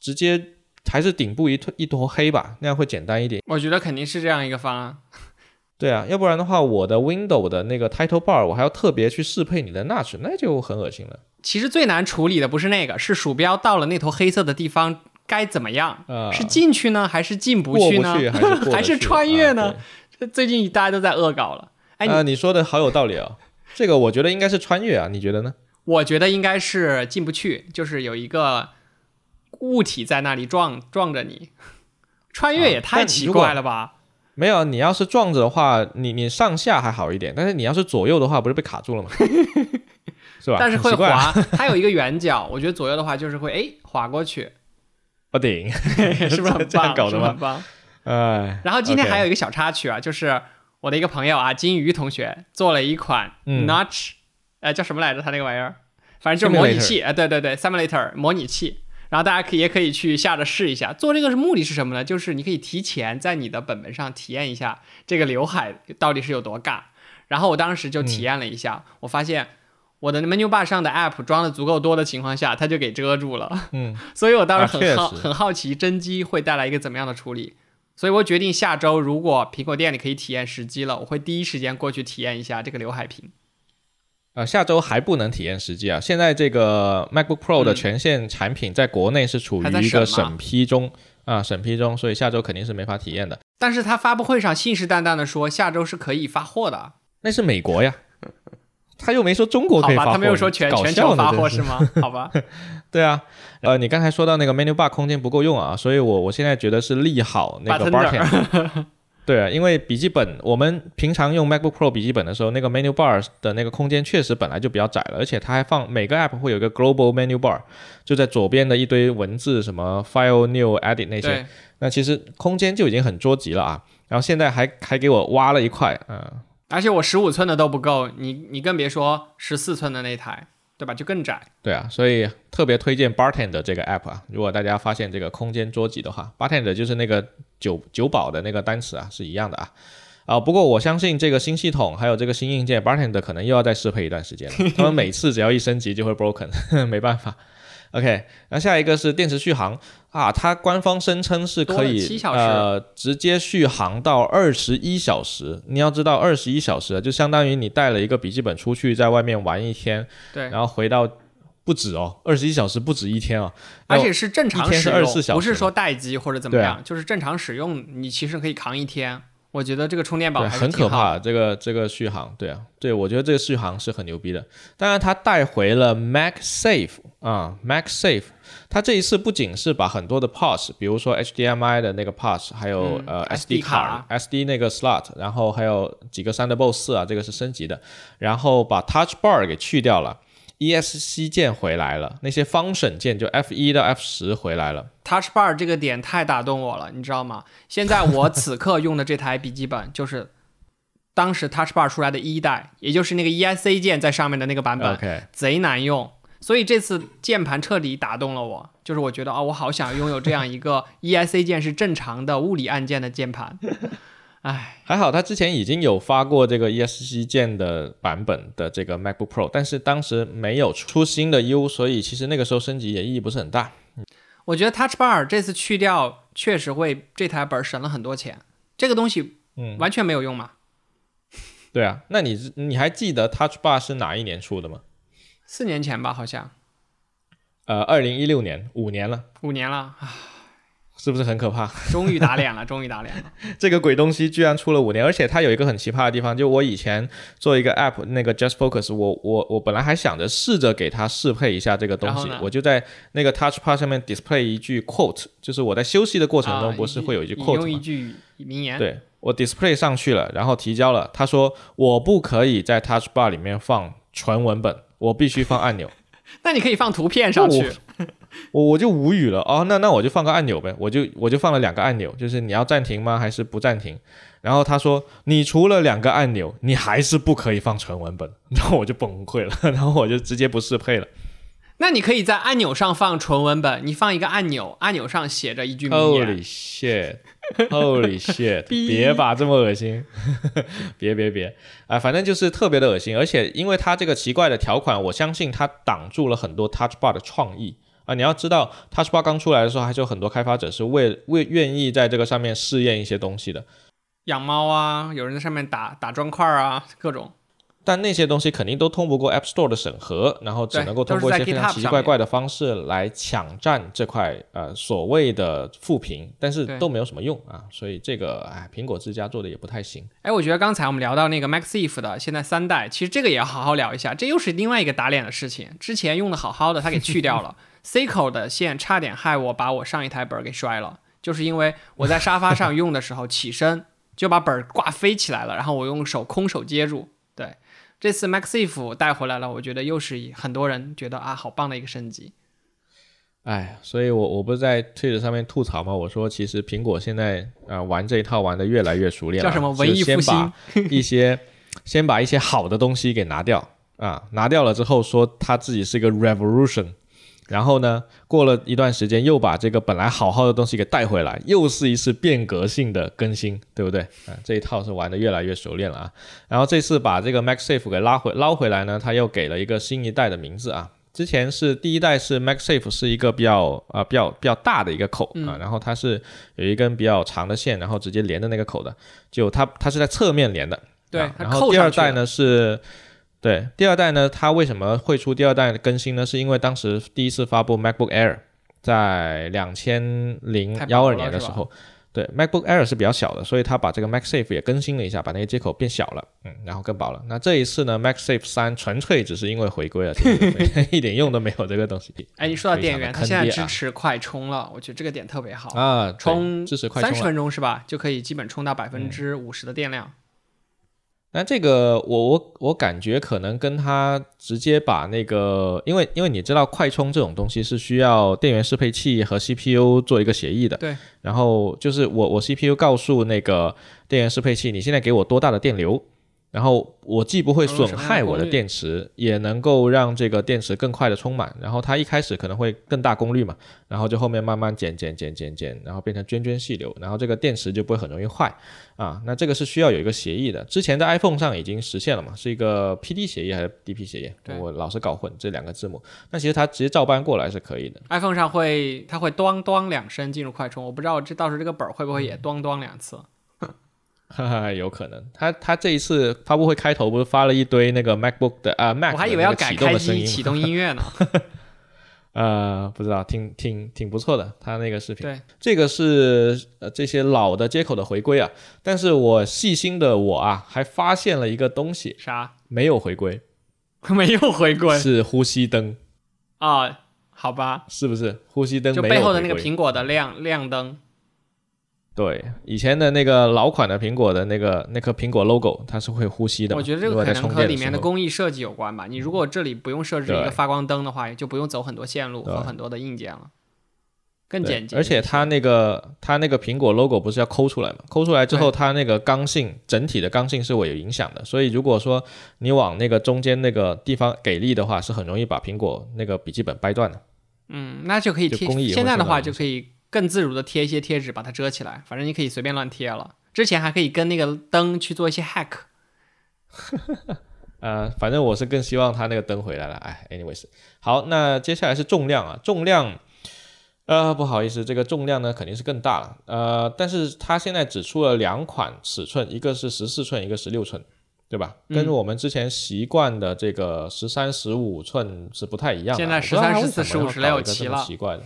直接还是顶部一一坨黑吧，那样会简单一点。我觉得肯定是这样一个方案。对啊，要不然的话，我的 window 的那个 title bar 我还要特别去适配你的 notch， 那就很恶心了。其实最难处理的不是那个，是鼠标到了那坨黑色的地方。该怎么样、呃、是进去呢还是进不去呢，不去 还, 是去还是穿越呢、啊、最近大家都在恶搞了、哎呃、你, 你说的好有道理哦。这个我觉得应该是穿越啊，你觉得呢？我觉得应该是进不去，就是有一个物体在那里 撞, 撞着你。穿越也太奇怪了吧、啊、没有，你要是撞着的话 你, 你上下还好一点，但是你要是左右的话不是被卡住了吗？是吧？但是会滑，它有一个圆角，我觉得左右的话就是会哎滑过去，不顶是不是很棒？这样搞的吗？是不是很棒、呃、然后今天还有一个小插曲啊、okay. 就是我的一个朋友啊，金鱼同学做了一款 Notch、嗯呃、叫什么来着他那个玩意儿，反正就是模拟器、呃、对对对 Simulator 模拟器，然后大家可以也可以去下着试一下。做这个目的是什么呢？就是你可以提前在你的本本上体验一下这个刘海到底是有多尬。然后我当时就体验了一下、嗯、我发现我的 menu bar 上的 app 装了足够多的情况下，它就给遮住了。嗯，所以我当时很好、啊、很好奇真机会带来一个怎么样的处理，所以我决定下周如果苹果店里可以体验时机了，我会第一时间过去体验一下这个刘海屏。呃，下周还不能体验时机啊，现在这个 MacBook Pro 的全线产品在国内是处于一个审批中、嗯、啊，审批中，所以下周肯定是没法体验的。但是他发布会上信誓旦旦的说下周是可以发货的，那是美国呀。他又没说中国可以发货，他没有说 全, 全球发货是吗？好吧。对啊，呃，你刚才说到那个 menu bar 空间不够用啊，所以我我现在觉得是利好那个 Bartender。 对啊，因为笔记本我们平常用 MacBook Pro 笔记本的时候，那个 menu bar 的那个空间确实本来就比较窄了，而且它还放每个 app 会有一个 global menu bar， 就在左边的一堆文字什么 file new edit 那些，那其实空间就已经很捉急了啊。然后现在还还给我挖了一块，嗯、呃而且我十五寸的都不够，你你更别说十四寸的那台，对吧？就更窄。对啊，所以特别推荐 Bartender 这个 app 啊。如果大家发现这个空间捉急的话 ，Bartender 就是那个酒酒保的那个单词啊，是一样的啊。啊、呃，不过我相信这个新系统还有这个新硬件 ，Bartender 可能又要再适配一段时间了。他们每次只要一升级就会 broken， 没办法。OK， 那下一个是电池续航啊，它官方声称是可以呃直接续航到二十一小时。你要知道二十一小时就相当于你带了一个笔记本出去在外面玩一天，对，然后回到不止哦，二十一小时不止一天哦，而且是正常使用，不是说待机或者怎么样、啊、就是正常使用你其实可以扛一天。我觉得这个充电宝还是挺好的，很可怕，这个这个续航，对啊，对，我觉得这个续航是很牛逼的。当然，它带回了 MagSafe 啊、嗯、，MagSafe， 它这一次不仅是把很多的 ports， 比如说 H D M I 的那个 ports， 还有、嗯、呃 S D 卡 ，S D 那个 slot， 然后还有几个 Thunderbolt 四啊，这个是升级的，然后把 Touch Bar 给去掉了。E S C 键回来了，那些function键就 F 一 到 F 十 回来了。 Touch Bar 这个点太打动我了，你知道吗？现在我此刻用的这台笔记本就是当时 Touch Bar 出来的一代，也就是那个 E S C 键在上面的那个版本、okay. 贼难用，所以这次键盘彻底打动了我，就是我觉得、哦、我好想拥有这样一个 E S C 键是正常的物理按键的键盘。唉，还好他之前已经有发过这个 E S C 键的版本的这个 MacBook Pro， 但是当时没有出新的 U， 所以其实那个时候升级也意义不是很大。我觉得 Touch Bar 这次去掉确实会这台本省了很多钱，这个东西完全没有用嘛、嗯、对啊，那你你还记得 Touch Bar 是哪一年出的吗？四年前吧好像，呃二零一六年，五年了，五年了啊，是不是很可怕？终于打脸了，终于打脸了！这个鬼东西居然出了五年，而且它有一个很奇葩的地方，就我以前做一个 app， 那个 Just Focus， 我我我本来还想着试着给它适配一下这个东西，我就在那个 Touch Bar 上面 display 一句 quote， 就是我在休息的过程中不是会有一句 quote 吗？啊、引用一句名言。对，我 display 上去了，然后提交了，他说我不可以在 Touch Bar 里面放纯文本，我必须放按钮。那你可以放图片上去。我我就无语了啊、哦！那那我就放个按钮呗，我就我就放了两个按钮，就是你要暂停吗？还是不暂停？然后他说你除了两个按钮，你还是不可以放纯文本，然后我就崩溃了，然后我就直接不适配了。那你可以在按钮上放纯文本，你放一个按钮，按钮上写着一句名言。Holy shit！ Holy shit！ 别吧，这么恶心，别别别、呃、反正就是特别的恶心，而且因为它这个奇怪的条款，我相信它挡住了很多 Touch Bar 的创意、呃、你要知道 Touch Bar 刚出来的时候，还是有很多开发者是为为愿意在这个上面试验一些东西的，养猫啊，有人在上面打打砖块啊，各种，但那些东西肯定都通不过 App Store 的审核，然后只能够通过一些非常奇奇怪怪的方式来抢占这块、呃、所谓的负评，但是都没有什么用啊。所以这个哎，苹果自家做的也不太行。哎，我觉得刚才我们聊到那个 MagSafe 的现在三代，其实这个也要好好聊一下，这又是另外一个打脸的事情。之前用的好好的，它给去掉了Seiko 的线差点害我把我上一台本给摔了，就是因为我在沙发上用的时候起身就把本挂飞起来了，然后我用手空手接住。对，这次 MagSafe 带回来了，我觉得又是很多人觉得啊，好棒的一个升级。哎，所以我我不是在 Twitter 上面吐槽吗？我说其实苹果现在、呃、玩这一套玩的越来越熟练了，叫什么文艺复兴？先把一些先把一些好的东西给拿掉啊，拿掉了之后说他自己是一个 revolution， 然后呢，过了一段时间又把这个本来好好的东西给带回来，又是一次变革性的更新，对不对、啊、这一套是玩的越来越熟练了啊。然后这次把这个 MagSafe 给拉回捞回来呢，它又给了一个新一代的名字啊。之前是第一代是 MagSafe 是一个比较、呃、比较比较大的一个口、嗯、啊，然后它是有一根比较长的线，然后直接连的那个口的，就它它是在侧面连的，对、啊、然后第二代呢是。对，第二代呢，它为什么会出第二代的更新呢？是因为当时第一次发布 MacBook Air， 在二零一二年的时候，对 MacBook Air 是比较小的，所以它把这个 MagSafe 也更新了一下，把那个接口变小了，嗯，然后更薄了。那这一次呢 ，MagSafe 三纯粹只是因为回归了，一点用都没有这个东西。哎，你说到电源，它现在支持快充了，我觉得这个点特别好啊，充支持快充三十分钟是吧，就可以基本充到百分之五十的电量。嗯，那这个我我我感觉可能跟它直接把那个，因为因为你知道快充这种东西是需要电源适配器和 C P U 做一个协议的，对。然后就是我我 C P U 告诉那个电源适配器，你现在给我多大的电流，然后我既不会损害我的电池，也能够让这个电池更快的充满。然后它一开始可能会更大功率嘛，然后就后面慢慢减减减减减，然后变成涓涓细流，然后这个电池就不会很容易坏啊。那这个是需要有一个协议的，之前在 iPhone 上已经实现了嘛，是一个 P D 协议还是 D P 协议？我老是搞混这两个字母。那其实它直接照搬过来是可以的。iPhone 上会它会咚咚两声进入快充，我不知道这到时候这个本会不会也咚咚两次。嗯哈哈，有可能。他他这一次发布会开头不是发了一堆那个 MacBook 的啊、呃、Mac， 我还以为要改开机启动音乐呢。呃，不知道，挺挺挺不错的，他那个视频。对，这个是、呃、这些老的接口的回归啊。但是我细心的我啊，还发现了一个东西。啥？没有回归。没有回归。是呼吸灯啊、哦？好吧。是不是呼吸灯没有回归？就背后的那个苹果的亮亮灯。对，以前的那个老款的苹果的那个那颗苹果 logo， 它是会呼吸的。我觉得这个可能和里面的工艺设计有关吧。你如果这里不用设置一个发光灯的话，也就不用走很多线路和很多的硬件了，更简洁。而且它那个它那个苹果 logo 不是要抠出来吗？抠出来之后，它那个刚性整体的刚性是会有影响的。所以如果说你往那个中间那个地方给力的话，是很容易把苹果那个笔记本掰断的。嗯，那就可以贴。现在的话就可以。更自如的贴一些贴纸把它遮起来，反正你可以随便乱贴了。之前还可以跟那个灯去做一些 hack。 呃，反正我是更希望它那个灯回来了。哎 anyways， 好，那接下来是重量啊，重量呃，不好意思，这个重量呢肯定是更大了。呃，但是它现在只出了两款尺寸，一个是十四寸，一个十六寸，对吧？跟我们之前习惯的这个十三、十五寸是不太一样的。现在十三、十四、十五、十六齐了，奇怪的。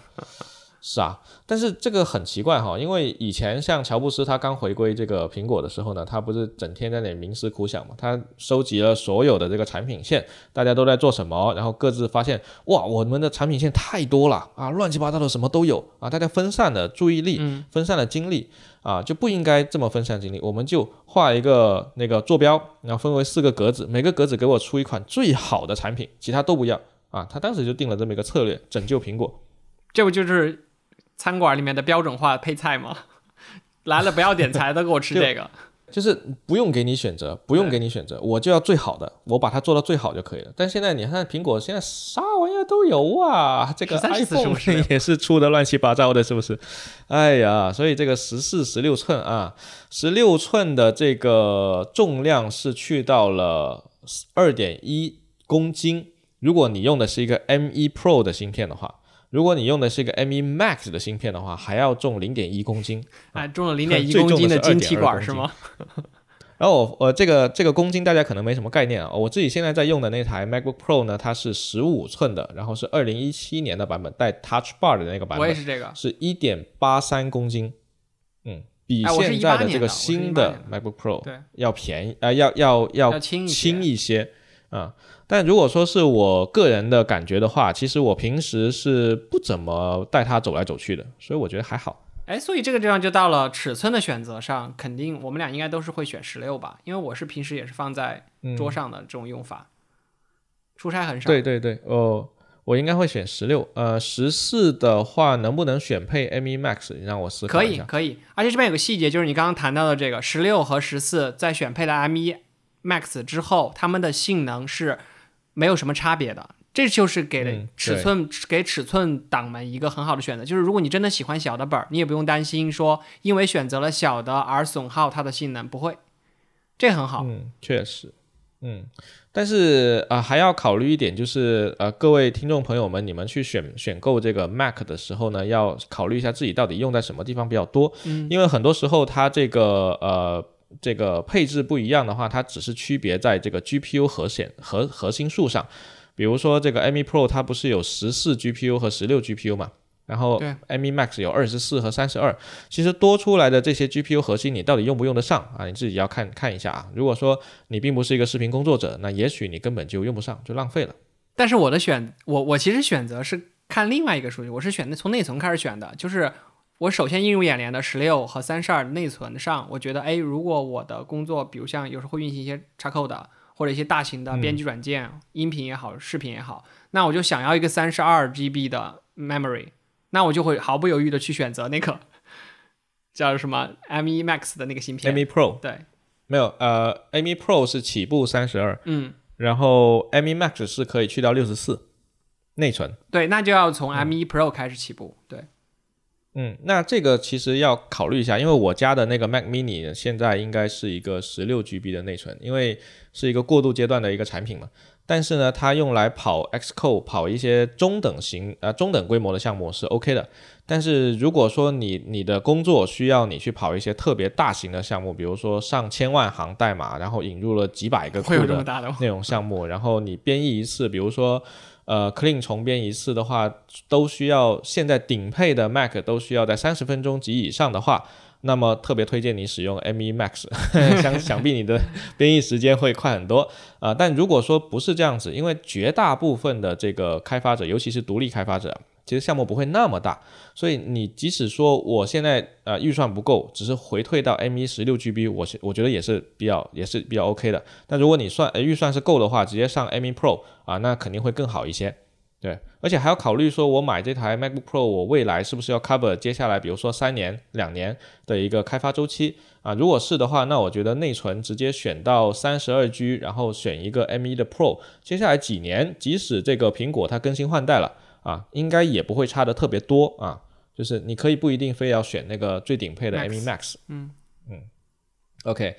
是啊，但是这个很奇怪哈，因为以前像乔布斯他刚回归这个苹果的时候呢，他不是整天在那里冥思苦想嘛，他收集了所有的这个产品线，大家都在做什么，然后各自发现哇，我们的产品线太多了啊，乱七八糟的什么都有啊，大家分散了注意力，分散了精力啊，就不应该这么分散精力，我们就画一个那个坐标，然后分为四个格子，每个格子给我出一款最好的产品，其他都不要啊，他当时就定了这么一个策略，拯救苹果。这不就是餐馆里面的标准化配菜吗？来了不要点菜都给我吃这个就, 就是不用给你选择，不用给你选择，我就要最好的，我把它做到最好就可以了。但现在你看苹果现在啥玩意儿都有啊，这个 iPhone 也是出的乱七八糟的，是不是？哎呀，所以这个十四、十六寸啊，十六寸的这个重量是去到了 二点一公斤，如果你用的是一个 M one Pro 的芯片的话，如果你用的是一个 M one Max 的芯片的话，还要重 零点一公斤、啊哎、重了 零点一公斤的晶体管是吗？然后我、呃、这个这个公斤大家可能没什么概念啊。我自己现在在用的那台 MacBook Pro 呢，它是十五寸的，然后是二零一七年的版本，带 Touch Bar 的那个版本，我也是这个，是 一点八三公斤。嗯，比现在的这个新的 MacBook Pro 要便宜、呃、要要要轻一些啊、嗯，但如果说是我个人的感觉的话，其实我平时是不怎么带它走来走去的，所以我觉得还好。哎，所以这个地方就到了尺寸的选择上，肯定我们俩应该都是会选十六吧，因为我是平时也是放在桌上的这种用法，嗯、出差很少。对对对，哦，我应该会选十六。呃，十四的话能不能选配 M one Max？ 你让我思考一下。可以可以，而且这边有个细节，就是你刚刚谈到的这个十六和十四在选配了 M one。Max 之后，它们的性能是没有什么差别的，这就是给尺寸、嗯、给尺寸党们一个很好的选择，就是如果你真的喜欢小的本，你也不用担心说因为选择了小的而损耗它的性能，不会，这很好。嗯，确实，嗯，但是啊、呃、还要考虑一点，就是呃各位听众朋友们，你们去选选购这个 Mac 的时候呢，要考虑一下自己到底用在什么地方比较多，嗯、因为很多时候它这个呃。这个配置不一样的话，它只是区别在这个 G P U 核显核核心数上。比如说这个 M one Pro 它不是有 十四 G P U 和 十六 G P U 嘛，然后 M one Max 有二十四和三十二，其实多出来的这些 G P U 核心你到底用不用得上啊？你自己要看看一下啊。如果说你并不是一个视频工作者，那也许你根本就用不上，就浪费了。但是我的选我我其实选择是看另外一个数据，我是选从内存开始选的，就是我首先映入眼帘的十六和三十二内存上，我觉得哎，如果我的工作比如像有时候会运行一些插扣的或者一些大型的编辑软件、嗯、音频也好视频也好，那我就想要一个 三十二 G B 的 memory， 那我就会毫不犹豫的去选择那个叫什么 M one Max 的那个芯片。 M one Pro 对，没有呃 M one Pro 是起步三十二，嗯，然后 M one Max 是可以去到六十四内存，对，那就要从 M one Pro 开始起步、嗯、对，嗯，那这个其实要考虑一下，因为我家的那个 Mac mini 现在应该是一个 十六 G B 的内存，因为是一个过渡阶段的一个产品嘛。但是呢，它用来跑 Xcode 跑一些中等型、呃、中等规模的项目是 OK 的。但是如果说你你的工作需要你去跑一些特别大型的项目，比如说上千万行代码，然后引入了几百个库的那种项目，然后你编译一次，比如说呃 clean 重编一次的话，都需要，现在顶配的 Mac 都需要在三十分钟及以上的话，那么特别推荐你使用 M one Max 想, 想必你的编译时间会快很多、呃、但如果说不是这样子，因为绝大部分的这个开发者，尤其是独立开发者，其实项目不会那么大，所以你即使说我现在呃预算不够，只是回退到 M one 十六 G B， 我我觉得也是比较也是比较 OK 的。但如果你算、呃、预算是够的话，直接上 M one Pro 啊、呃，那肯定会更好一些。对，而且还要考虑说，我买这台 MacBook Pro， 我未来是不是要 cover 接下来比如说三年、两年的一个开发周期啊？如果是的话，那我觉得内存直接选到 三十二 G， 然后选一个 M one 的 Pro， 接下来几年，即使这个苹果它更新换代了啊，应该也不会差的特别多啊。就是你可以不一定非要选那个最顶配的 M one Max。嗯嗯 ，OK，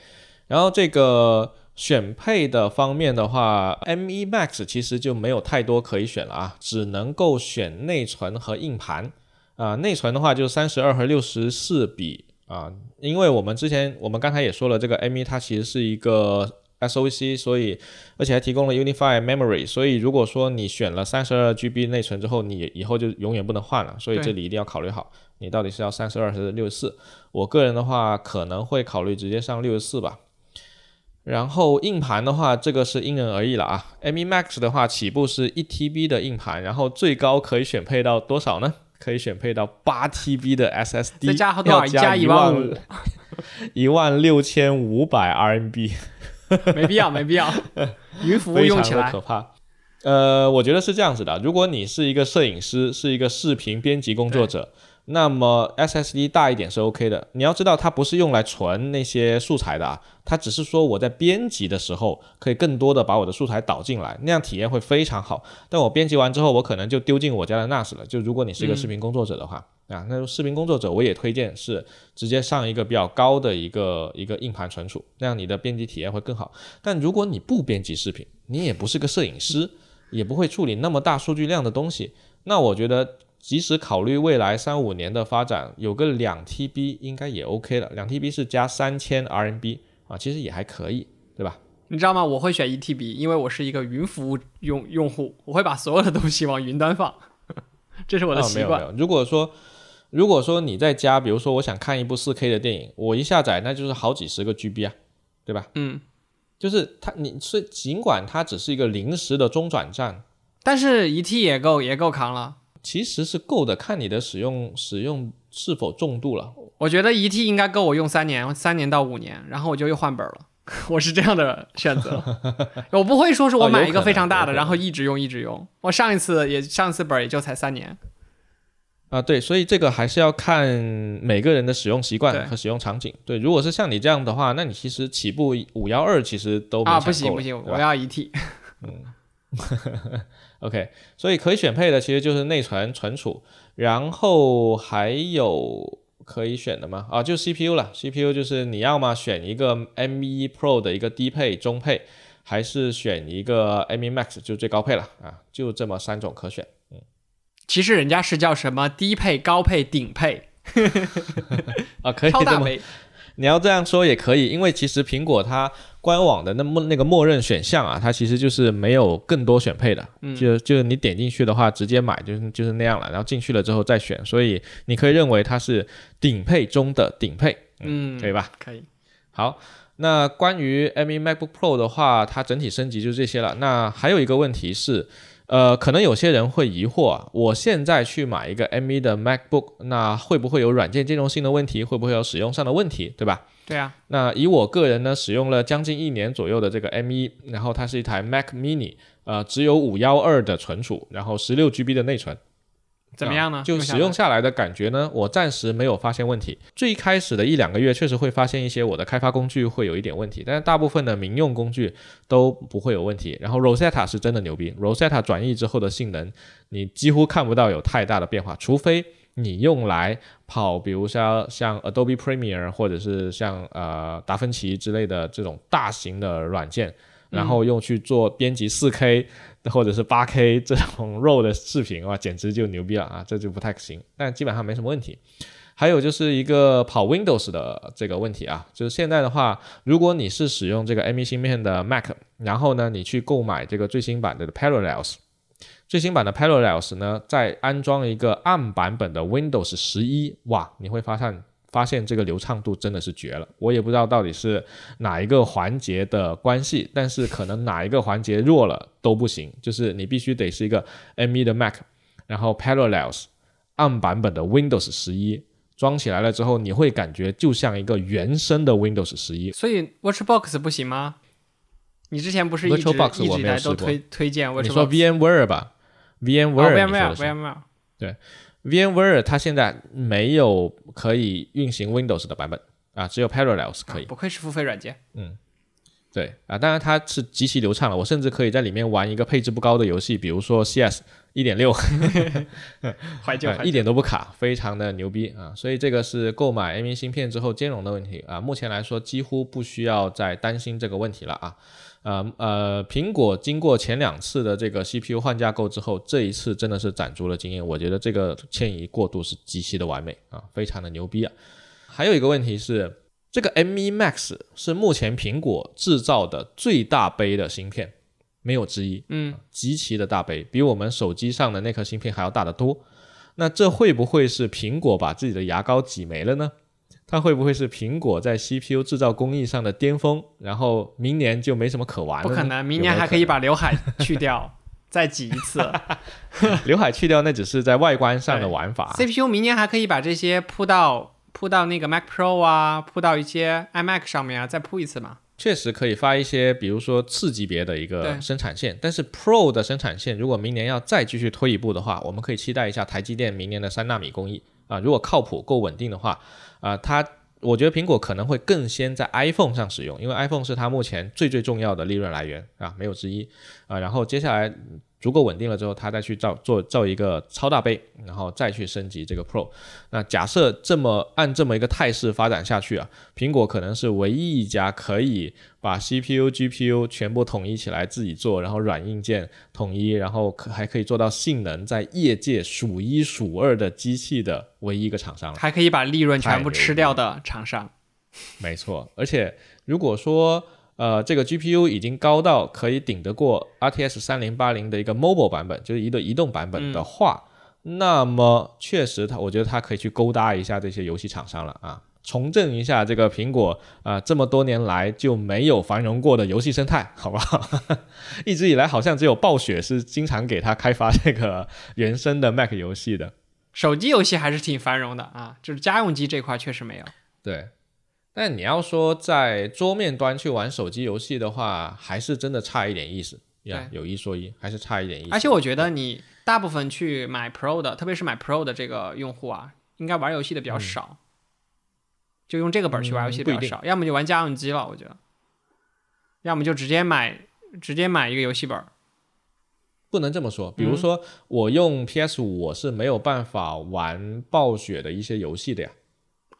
然后这个。选配的方面的话 M one Max 其实就没有太多可以选了啊，只能够选内存和硬盘、呃、内存的话就三十二和六十四比、呃、因为我们之前我们刚才也说了，这个 M one 它其实是一个 S O C， 所以而且还提供了 Unified Memory， 所以如果说你选了 三十二 G B 内存之后，你以后就永远不能换了，所以这里一定要考虑好你到底是要三十二还是六十四。我个人的话可能会考虑直接上六十四吧。然后硬盘的话，这个是因人而异了啊。M one Max 的话，起步是 一 T B 的硬盘，然后最高可以选配到多少呢？可以选配到 八 T B 的 S S D， 再加多少？加一万五，一万六千五百 R M B， 没必要，没必要，云服务用起来，非常的可怕。呃，我觉得是这样子的，如果你是一个摄影师，是一个视频编辑工作者，那么 S S D 大一点是 OK 的。你要知道它不是用来存那些素材的啊，它只是说我在编辑的时候可以更多的把我的素材导进来，那样体验会非常好。但我编辑完之后我可能就丢进我家的 N A S 了，就如果你是一个视频工作者的话、嗯、啊，那视频工作者我也推荐是直接上一个比较高的一个一个硬盘存储，那样你的编辑体验会更好。但如果你不编辑视频，你也不是个摄影师，也不会处理那么大数据量的东西，那我觉得即使考虑未来三五年的发展，有个 两 T B 应该也 OK 了。 两 T B 是加 三千 R M B、啊、其实也还可以，对吧？你知道吗，我会选 一 T B， 因为我是一个云服务 用, 用户，我会把所有的东西往云端放这是我的习惯、哦、没有没有。如果说如果说你在家，比如说我想看一部 四 K 的电影，我一下载那就是好几十个 G B 啊，对吧？嗯，就是它，你是尽管它只是一个临时的中转站，但是一 T 也够也够扛了，其实是够的，看你的使用使用是否重度了。我觉得一 T 应该够我用三年，三年到五年，然后我就又换本了。我是这样的选择，我不会说是我买一个非常大的、哦、然后一直用一直用。我上一次也上一次本也就才三年。啊，对，所以这个还是要看每个人的使用习惯和使用场景。 对, 对，如果是像你这样的话，那你其实起步五一二其实都没抢够了啊，不行不行，我要一 T 嗯OK， 所以可以选配的其实就是内存存储，然后还有可以选的吗？啊，就 C P U 了。 C P U 就是你要嘛选一个 M one Pro 的一个低配中配，还是选一个 M one Max 就最高配了啊，就这么三种可选。其实人家是叫什么低配、高配、顶配啊，可以这么，你要这样说也可以，因为其实苹果它官网的那么那个默认选项啊，它其实就是没有更多选配的，嗯、就就是你点进去的话直接买就是就是那样了，然后进去了之后再选，所以你可以认为它是顶配中的顶配，嗯，嗯可以吧？可以。好，那关于 M one MacBook Pro 的话，它整体升级就这些了。那还有一个问题是。呃，可能有些人会疑惑啊，我现在去买一个 M one 的 MacBook， 那会不会有软件兼容性的问题？会不会有使用上的问题？对吧？对啊。那以我个人呢，使用了将近一年左右的这个 M one， 然后它是一台 Mac mini， 呃，只有五一二的存储，然后 十六 G B 的内存。怎么样呢、啊、就使用下来的感觉呢，我暂时没有发现问题。最开始的一两个月确实会发现一些我的开发工具会有一点问题，但是大部分的民用工具都不会有问题。然后 Rosetta 是真的牛逼， Rosetta 转译之后的性能你几乎看不到有太大的变化，除非你用来跑比如像像 Adobe Premiere 或者是像呃达芬奇之类的这种大型的软件，然后用去做编辑 四 K 或者是 八 K 这种 RAW 的视频，哇，简直就牛逼了啊！这就不太行，但基本上没什么问题。还有就是一个跑 Windows 的这个问题啊，就是现在的话，如果你是使用这个 M one 芯片的 Mac， 然后呢，你去购买这个最新版的 Parallels， 最新版的 Parallels 呢，再安装一个暗版本的 Windows 十一，哇，你会发现。发现这个流畅度真的是绝了，我也不知道到底是哪一个环节的关系，但是可能哪一个环节弱了都不行，就是你必须得是一个 M one 的 Mac， 然后 Parallels 暗版本的 Windows 十一，装起来了之后你会感觉就像一个原生的 Windows 十一。所以 VirtualBox 不行吗？你之前不是一直一直来都 推, 推荐 VirtualBox？ 你说 VMware 吧 VMware、oh, VMware, VMware 对，VMware 它现在没有可以运行 Windows 的版本啊，只有 Parallels 可以、啊、不愧是付费软件。嗯，对啊，当然它是极其流畅了，我甚至可以在里面玩一个配置不高的游戏，比如说 C S 一点六 怀旧、啊、一点都不卡，非常的牛逼啊！所以这个是购买 M one 芯片之后兼容的问题啊，目前来说几乎不需要再担心这个问题了啊。呃呃，苹果经过前两次的这个 C P U 换架构之后，这一次真的是攒足了经验，我觉得这个迁移过渡是极其的完美啊，非常的牛逼啊。还有一个问题是，这个 M one Max 是目前苹果制造的最大杯的芯片，没有之一，嗯，极其的大杯，比我们手机上的那颗芯片还要大得多。那这会不会是苹果把自己的牙膏挤没了呢？它会不会是苹果在 C P U 制造工艺上的巅峰，然后明年就没什么可玩了？不可能，明年还可以把刘海去掉再挤一次刘海去掉那只是在外观上的玩法。 C P U 明年还可以把这些铺到铺到那个 Mac Pro 啊，铺到一些 iMac 上面啊，再铺一次嘛。确实可以发一些比如说次级别的一个生产线，但是 Pro 的生产线如果明年要再继续推一步的话，我们可以期待一下台积电明年的三纳米工艺啊、呃，如果靠谱够稳定的话啊、呃，它我觉得苹果可能会更先在 iPhone 上使用，因为 iPhone 是它目前最最重要的利润来源啊，没有之一啊、呃。然后接下来足够稳定了之后，它再去造做造一个超大杯，然后再去升级这个 Pro。那假设这么按这么一个态势发展下去啊，苹果可能是唯一一家可以把 C P U、G P U 全部统一起来自己做，然后软硬件统一，然后可还可以做到性能在业界数一数二的机器的唯一一个厂商了，还可以把利润全部吃掉的厂商。没错，而且如果说呃，这个 G P U 已经高到可以顶得过 R T X 三零八零的一个 mobile 版本，就是一个移动版本的话、嗯、那么确实它我觉得它可以去勾搭一下这些游戏厂商了啊，重振一下这个苹果啊、呃、这么多年来就没有繁荣过的游戏生态，好不好？一直以来好像只有暴雪是经常给它开发这个原生的 Mac 游戏的，手机游戏还是挺繁荣的啊，就是家用机这块确实没有。对，但你要说在桌面端去玩手机游戏的话，还是真的差一点意思、yeah, 有一说一，还是差一点意思。而且我觉得你大部分去买 Pro 的，特别是买 Pro 的这个用户啊，应该玩游戏的比较少、嗯、就用这个本去玩游戏比较少、嗯、要么就玩家用机了，我觉得要么就直接买直接买一个游戏本。不能这么说，比如说、嗯、我用 P S 五 我是没有办法玩暴雪的一些游戏的呀。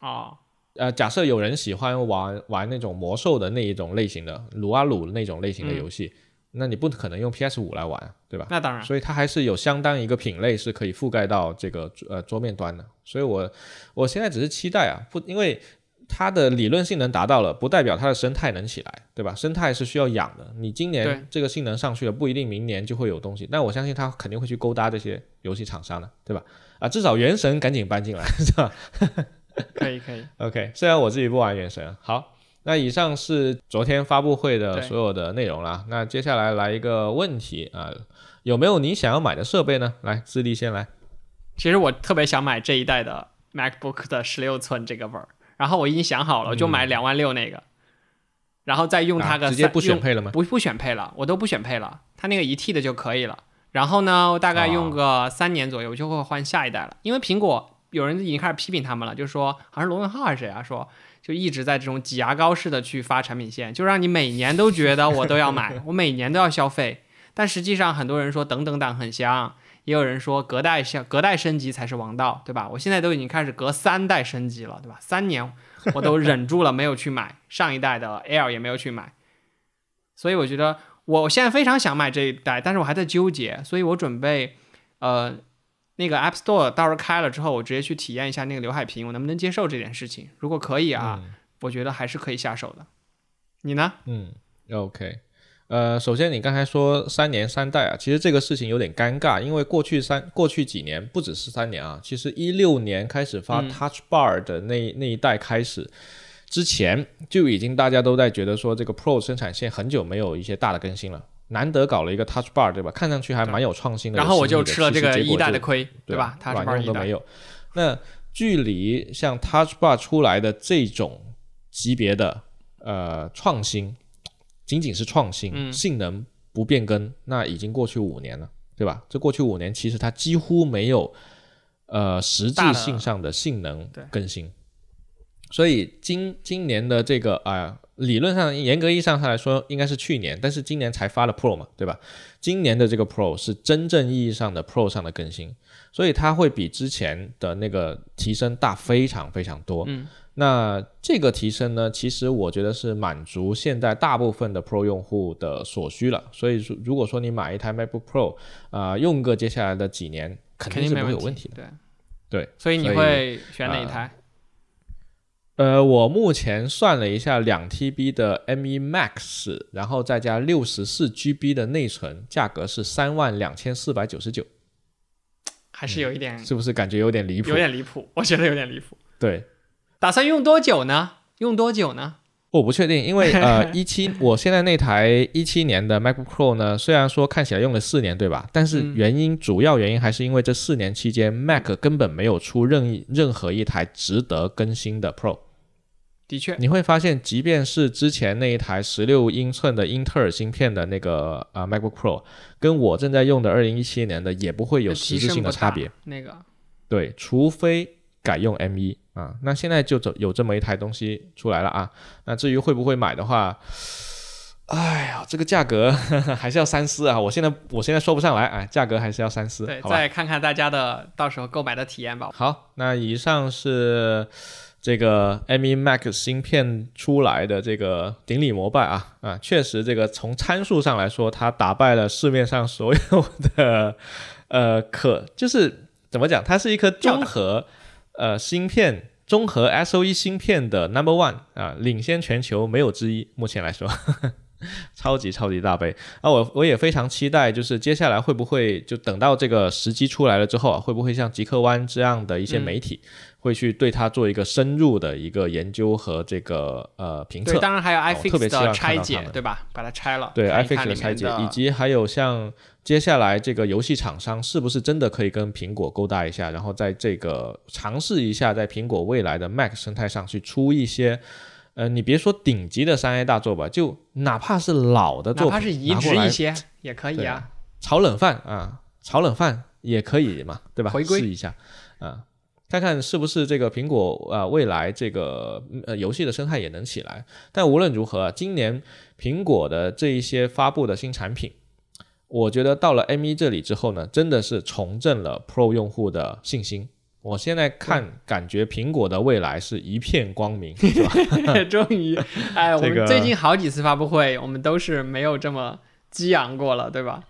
哦呃，假设有人喜欢玩玩那种魔兽的那一种类型的撸啊撸那种类型的游戏、嗯、那你不可能用 P S 五 来玩，对吧？那当然，所以它还是有相当一个品类是可以覆盖到这个呃桌面端的，所以我我现在只是期待啊，不，因为它的理论性能达到了不代表它的生态能起来，对吧？生态是需要养的，你今年这个性能上去了不一定明年就会有东西，那我相信它肯定会去勾搭这些游戏厂商的，对吧？啊、呃，至少原神赶紧搬进来，是吧？可以可以 OK， 虽然我自己不玩原神。好，那以上是昨天发布会的所有的内容啦。那接下来来一个问题啊、呃，有没有你想要买的设备呢？来，自立先来。其实我特别想买这一代的 MacBook 的十六寸这个本，然后我已经想好了，我就买两万六那个、嗯、然后再用它的、啊、直接不选配了吗？不不选配了，我都不选配了，它那个一 T 的就可以了。然后呢，我大概用个三年左右就会换下一代了、哦、因为苹果有人已经开始批评他们了，就说好像罗永浩还是谁啊，说就一直在这种挤牙膏式的去发产品线，就让你每年都觉得我都要买，我每年都要消费。但实际上很多人说等等档很香，也有人说隔代隔代升级才是王道，对吧？我现在都已经开始隔三代升级了，对吧？三年我都忍住了没有去买，上一代的 Air 也没有去买。所以我觉得我现在非常想买这一代，但是我还在纠结，所以我准备呃。那个 App Store 到时候开了之后，我直接去体验一下那个刘海屏，我能不能接受这件事情？如果可以啊、嗯，我觉得还是可以下手的。你呢？嗯 ，OK， 呃，首先你刚才说三年三代啊，其实这个事情有点尴尬，因为过去三过去几年不只是三年啊，其实一六年开始发 Touch Bar 的那、嗯、那一代开始之前，就已经大家都在觉得说这个 Pro 生产线很久没有一些大的更新了。难得搞了一个 touch bar， 对吧？看上去还蛮有创新的。然后我就吃了这个一代的亏，对吧？touch bar 都没有。那距离像 touch bar 出来的这种级别的呃创新，仅仅是创新、嗯，性能不变更，那已经过去五年了，对吧？这过去五年其实它几乎没有呃实质性上的性能更新，所以今今年的这个啊。呃理论上严格意义上来说应该是去年，但是今年才发了 Pro 嘛，对吧？今年的这个 Pro 是真正意义上的 Pro 上的更新，所以它会比之前的那个提升大非常非常多、嗯、那这个提升呢，其实我觉得是满足现在大部分的 Pro 用户的所需了，所以如果说你买一台 MacBook Pro、呃、用个接下来的几年肯定是不会有问题的，问题 对, 对，所以你会选哪一台？呃，我目前算了一下 两 T B 的 M one Max， 然后再加 六十四 G B 的内存，价格是 三万两千四百九十九， 还是有一点、嗯、是不是感觉有点离谱？有点离谱，我觉得有点离谱。对，打算用多久呢？用多久呢？我不确定，因为呃，十七 我现在那台十七年的 MacBook Pro 呢，虽然说看起来用了四年，对吧？但是原因、嗯、主要原因还是因为这四年期间 Mac 根本没有出任任何一台值得更新的 Pro。的确你会发现即便是之前那一台十六英寸的英特尔芯片的那个、呃、MacBook Pro 跟我正在用的二零一七年的也不会有实质性的差别、那个、对，除非改用 M 一、啊、那现在就有这么一台东西出来了啊。那至于会不会买的话，哎呀，这个价格呵呵还是要三思啊！我现在我现在说不上来啊，价格还是要三思。对，再看看大家的到时候购买的体验吧。好，那以上是这个 M 一 Max 芯片出来的这个顶礼膜拜啊啊，确实这个从参数上来说，它打败了市面上所有的呃可就是怎么讲，它是一颗综合呃芯片。综合 S O E 芯片的 number one 啊，领先全球没有之一。目前来说，呵呵超级超级大杯啊！我我也非常期待，就是接下来会不会就等到这个时机出来了之后啊，会不会像极客湾这样的一些媒体、嗯、会去对它做一个深入的一个研究和这个呃评测？对，当然还有 iFix 的拆解，对吧？把它拆了。对 iFix 的拆解，以及还有像。接下来这个游戏厂商是不是真的可以跟苹果勾搭一下，然后在这个尝试一下在苹果未来的 Mac 生态上去出一些呃，你别说顶级的 三 A 大作吧，就哪怕是老的作品，哪怕是移植一些也可以啊，炒冷饭啊，炒冷饭也可以嘛，对吧？回归试一下啊，看看是不是这个苹果啊、呃、未来这个呃游戏的生态也能起来。但无论如何啊，今年苹果的这一些发布的新产品，我觉得到了 M 一 这里之后呢，真的是重振了 Pro 用户的信心。我现在看、嗯、感觉苹果的未来是一片光明，是吧？终于哎、这个，我们最近好几次发布会我们都是没有这么激昂过了，对吧？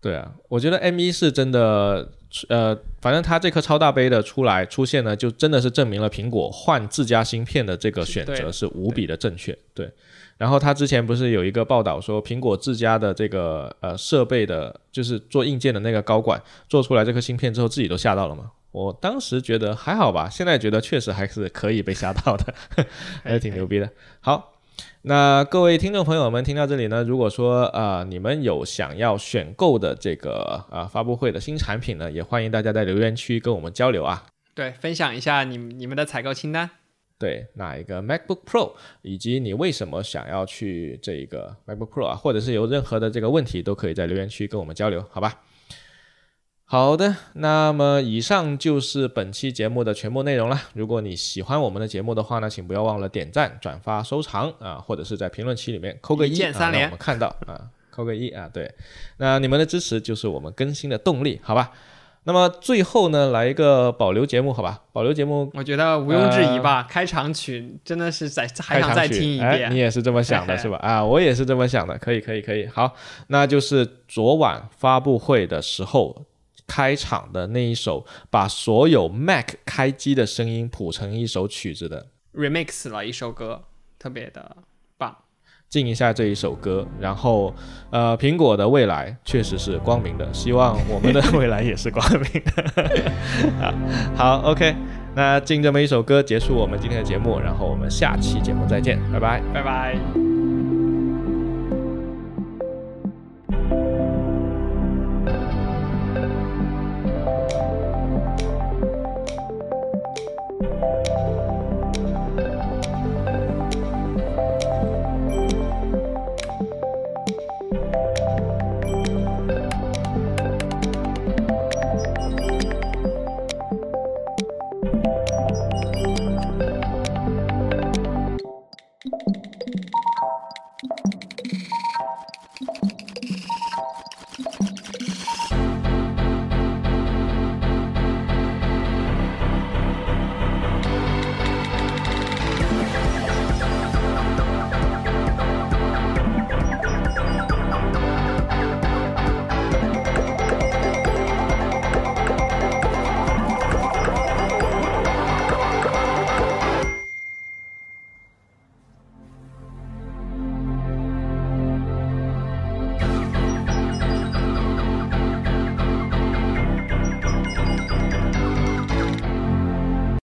对啊，我觉得 M 一 是真的呃，反正它这颗超大杯的出来出现呢，就真的是证明了苹果换自家芯片的这个选择是无比的正确。 对, 对然后他之前不是有一个报道说，苹果自家的这个呃设备的，就是做硬件的那个高管做出来这颗芯片之后，自己都吓到了嘛。我当时觉得还好吧，现在觉得确实还是可以被吓到的，还是挺牛逼的。好，那各位听众朋友们听到这里呢，如果说啊、呃、你们有想要选购的这个啊、呃、发布会的新产品呢，也欢迎大家在留言区跟我们交流啊。对，分享一下你你们的采购清单。对，哪一个 MacBook Pro， 以及你为什么想要去这个 MacBook Pro 啊，或者是有任何的这个问题都可以在留言区跟我们交流，好吧？好的，那么以上就是本期节目的全部内容了。如果你喜欢我们的节目的话呢，请不要忘了点赞、转发、收藏啊，或者是在评论区里面扣个一，一键三连，啊、让我们看到啊，扣个一啊，对，那你们的支持就是我们更新的动力，好吧？那么最后呢，来一个保留节目，好吧？保留节目，我觉得毋庸置疑吧。呃、开场曲真的是在还想再听一遍、哎，你也是这么想的，是吧？啊，我也是这么想的，可以，可以，可以。好，那就是昨晚发布会的时候开场的那一首，把所有 Mac 开机的声音谱成一首曲子的 remix 了一首歌，特别的棒。进一下这一首歌，然后呃，苹果的未来确实是光明的，希望我们的未来也是光明的好, 好 OK， 那进这么一首歌结束我们今天的节目，然后我们下期节目再见，拜拜拜拜。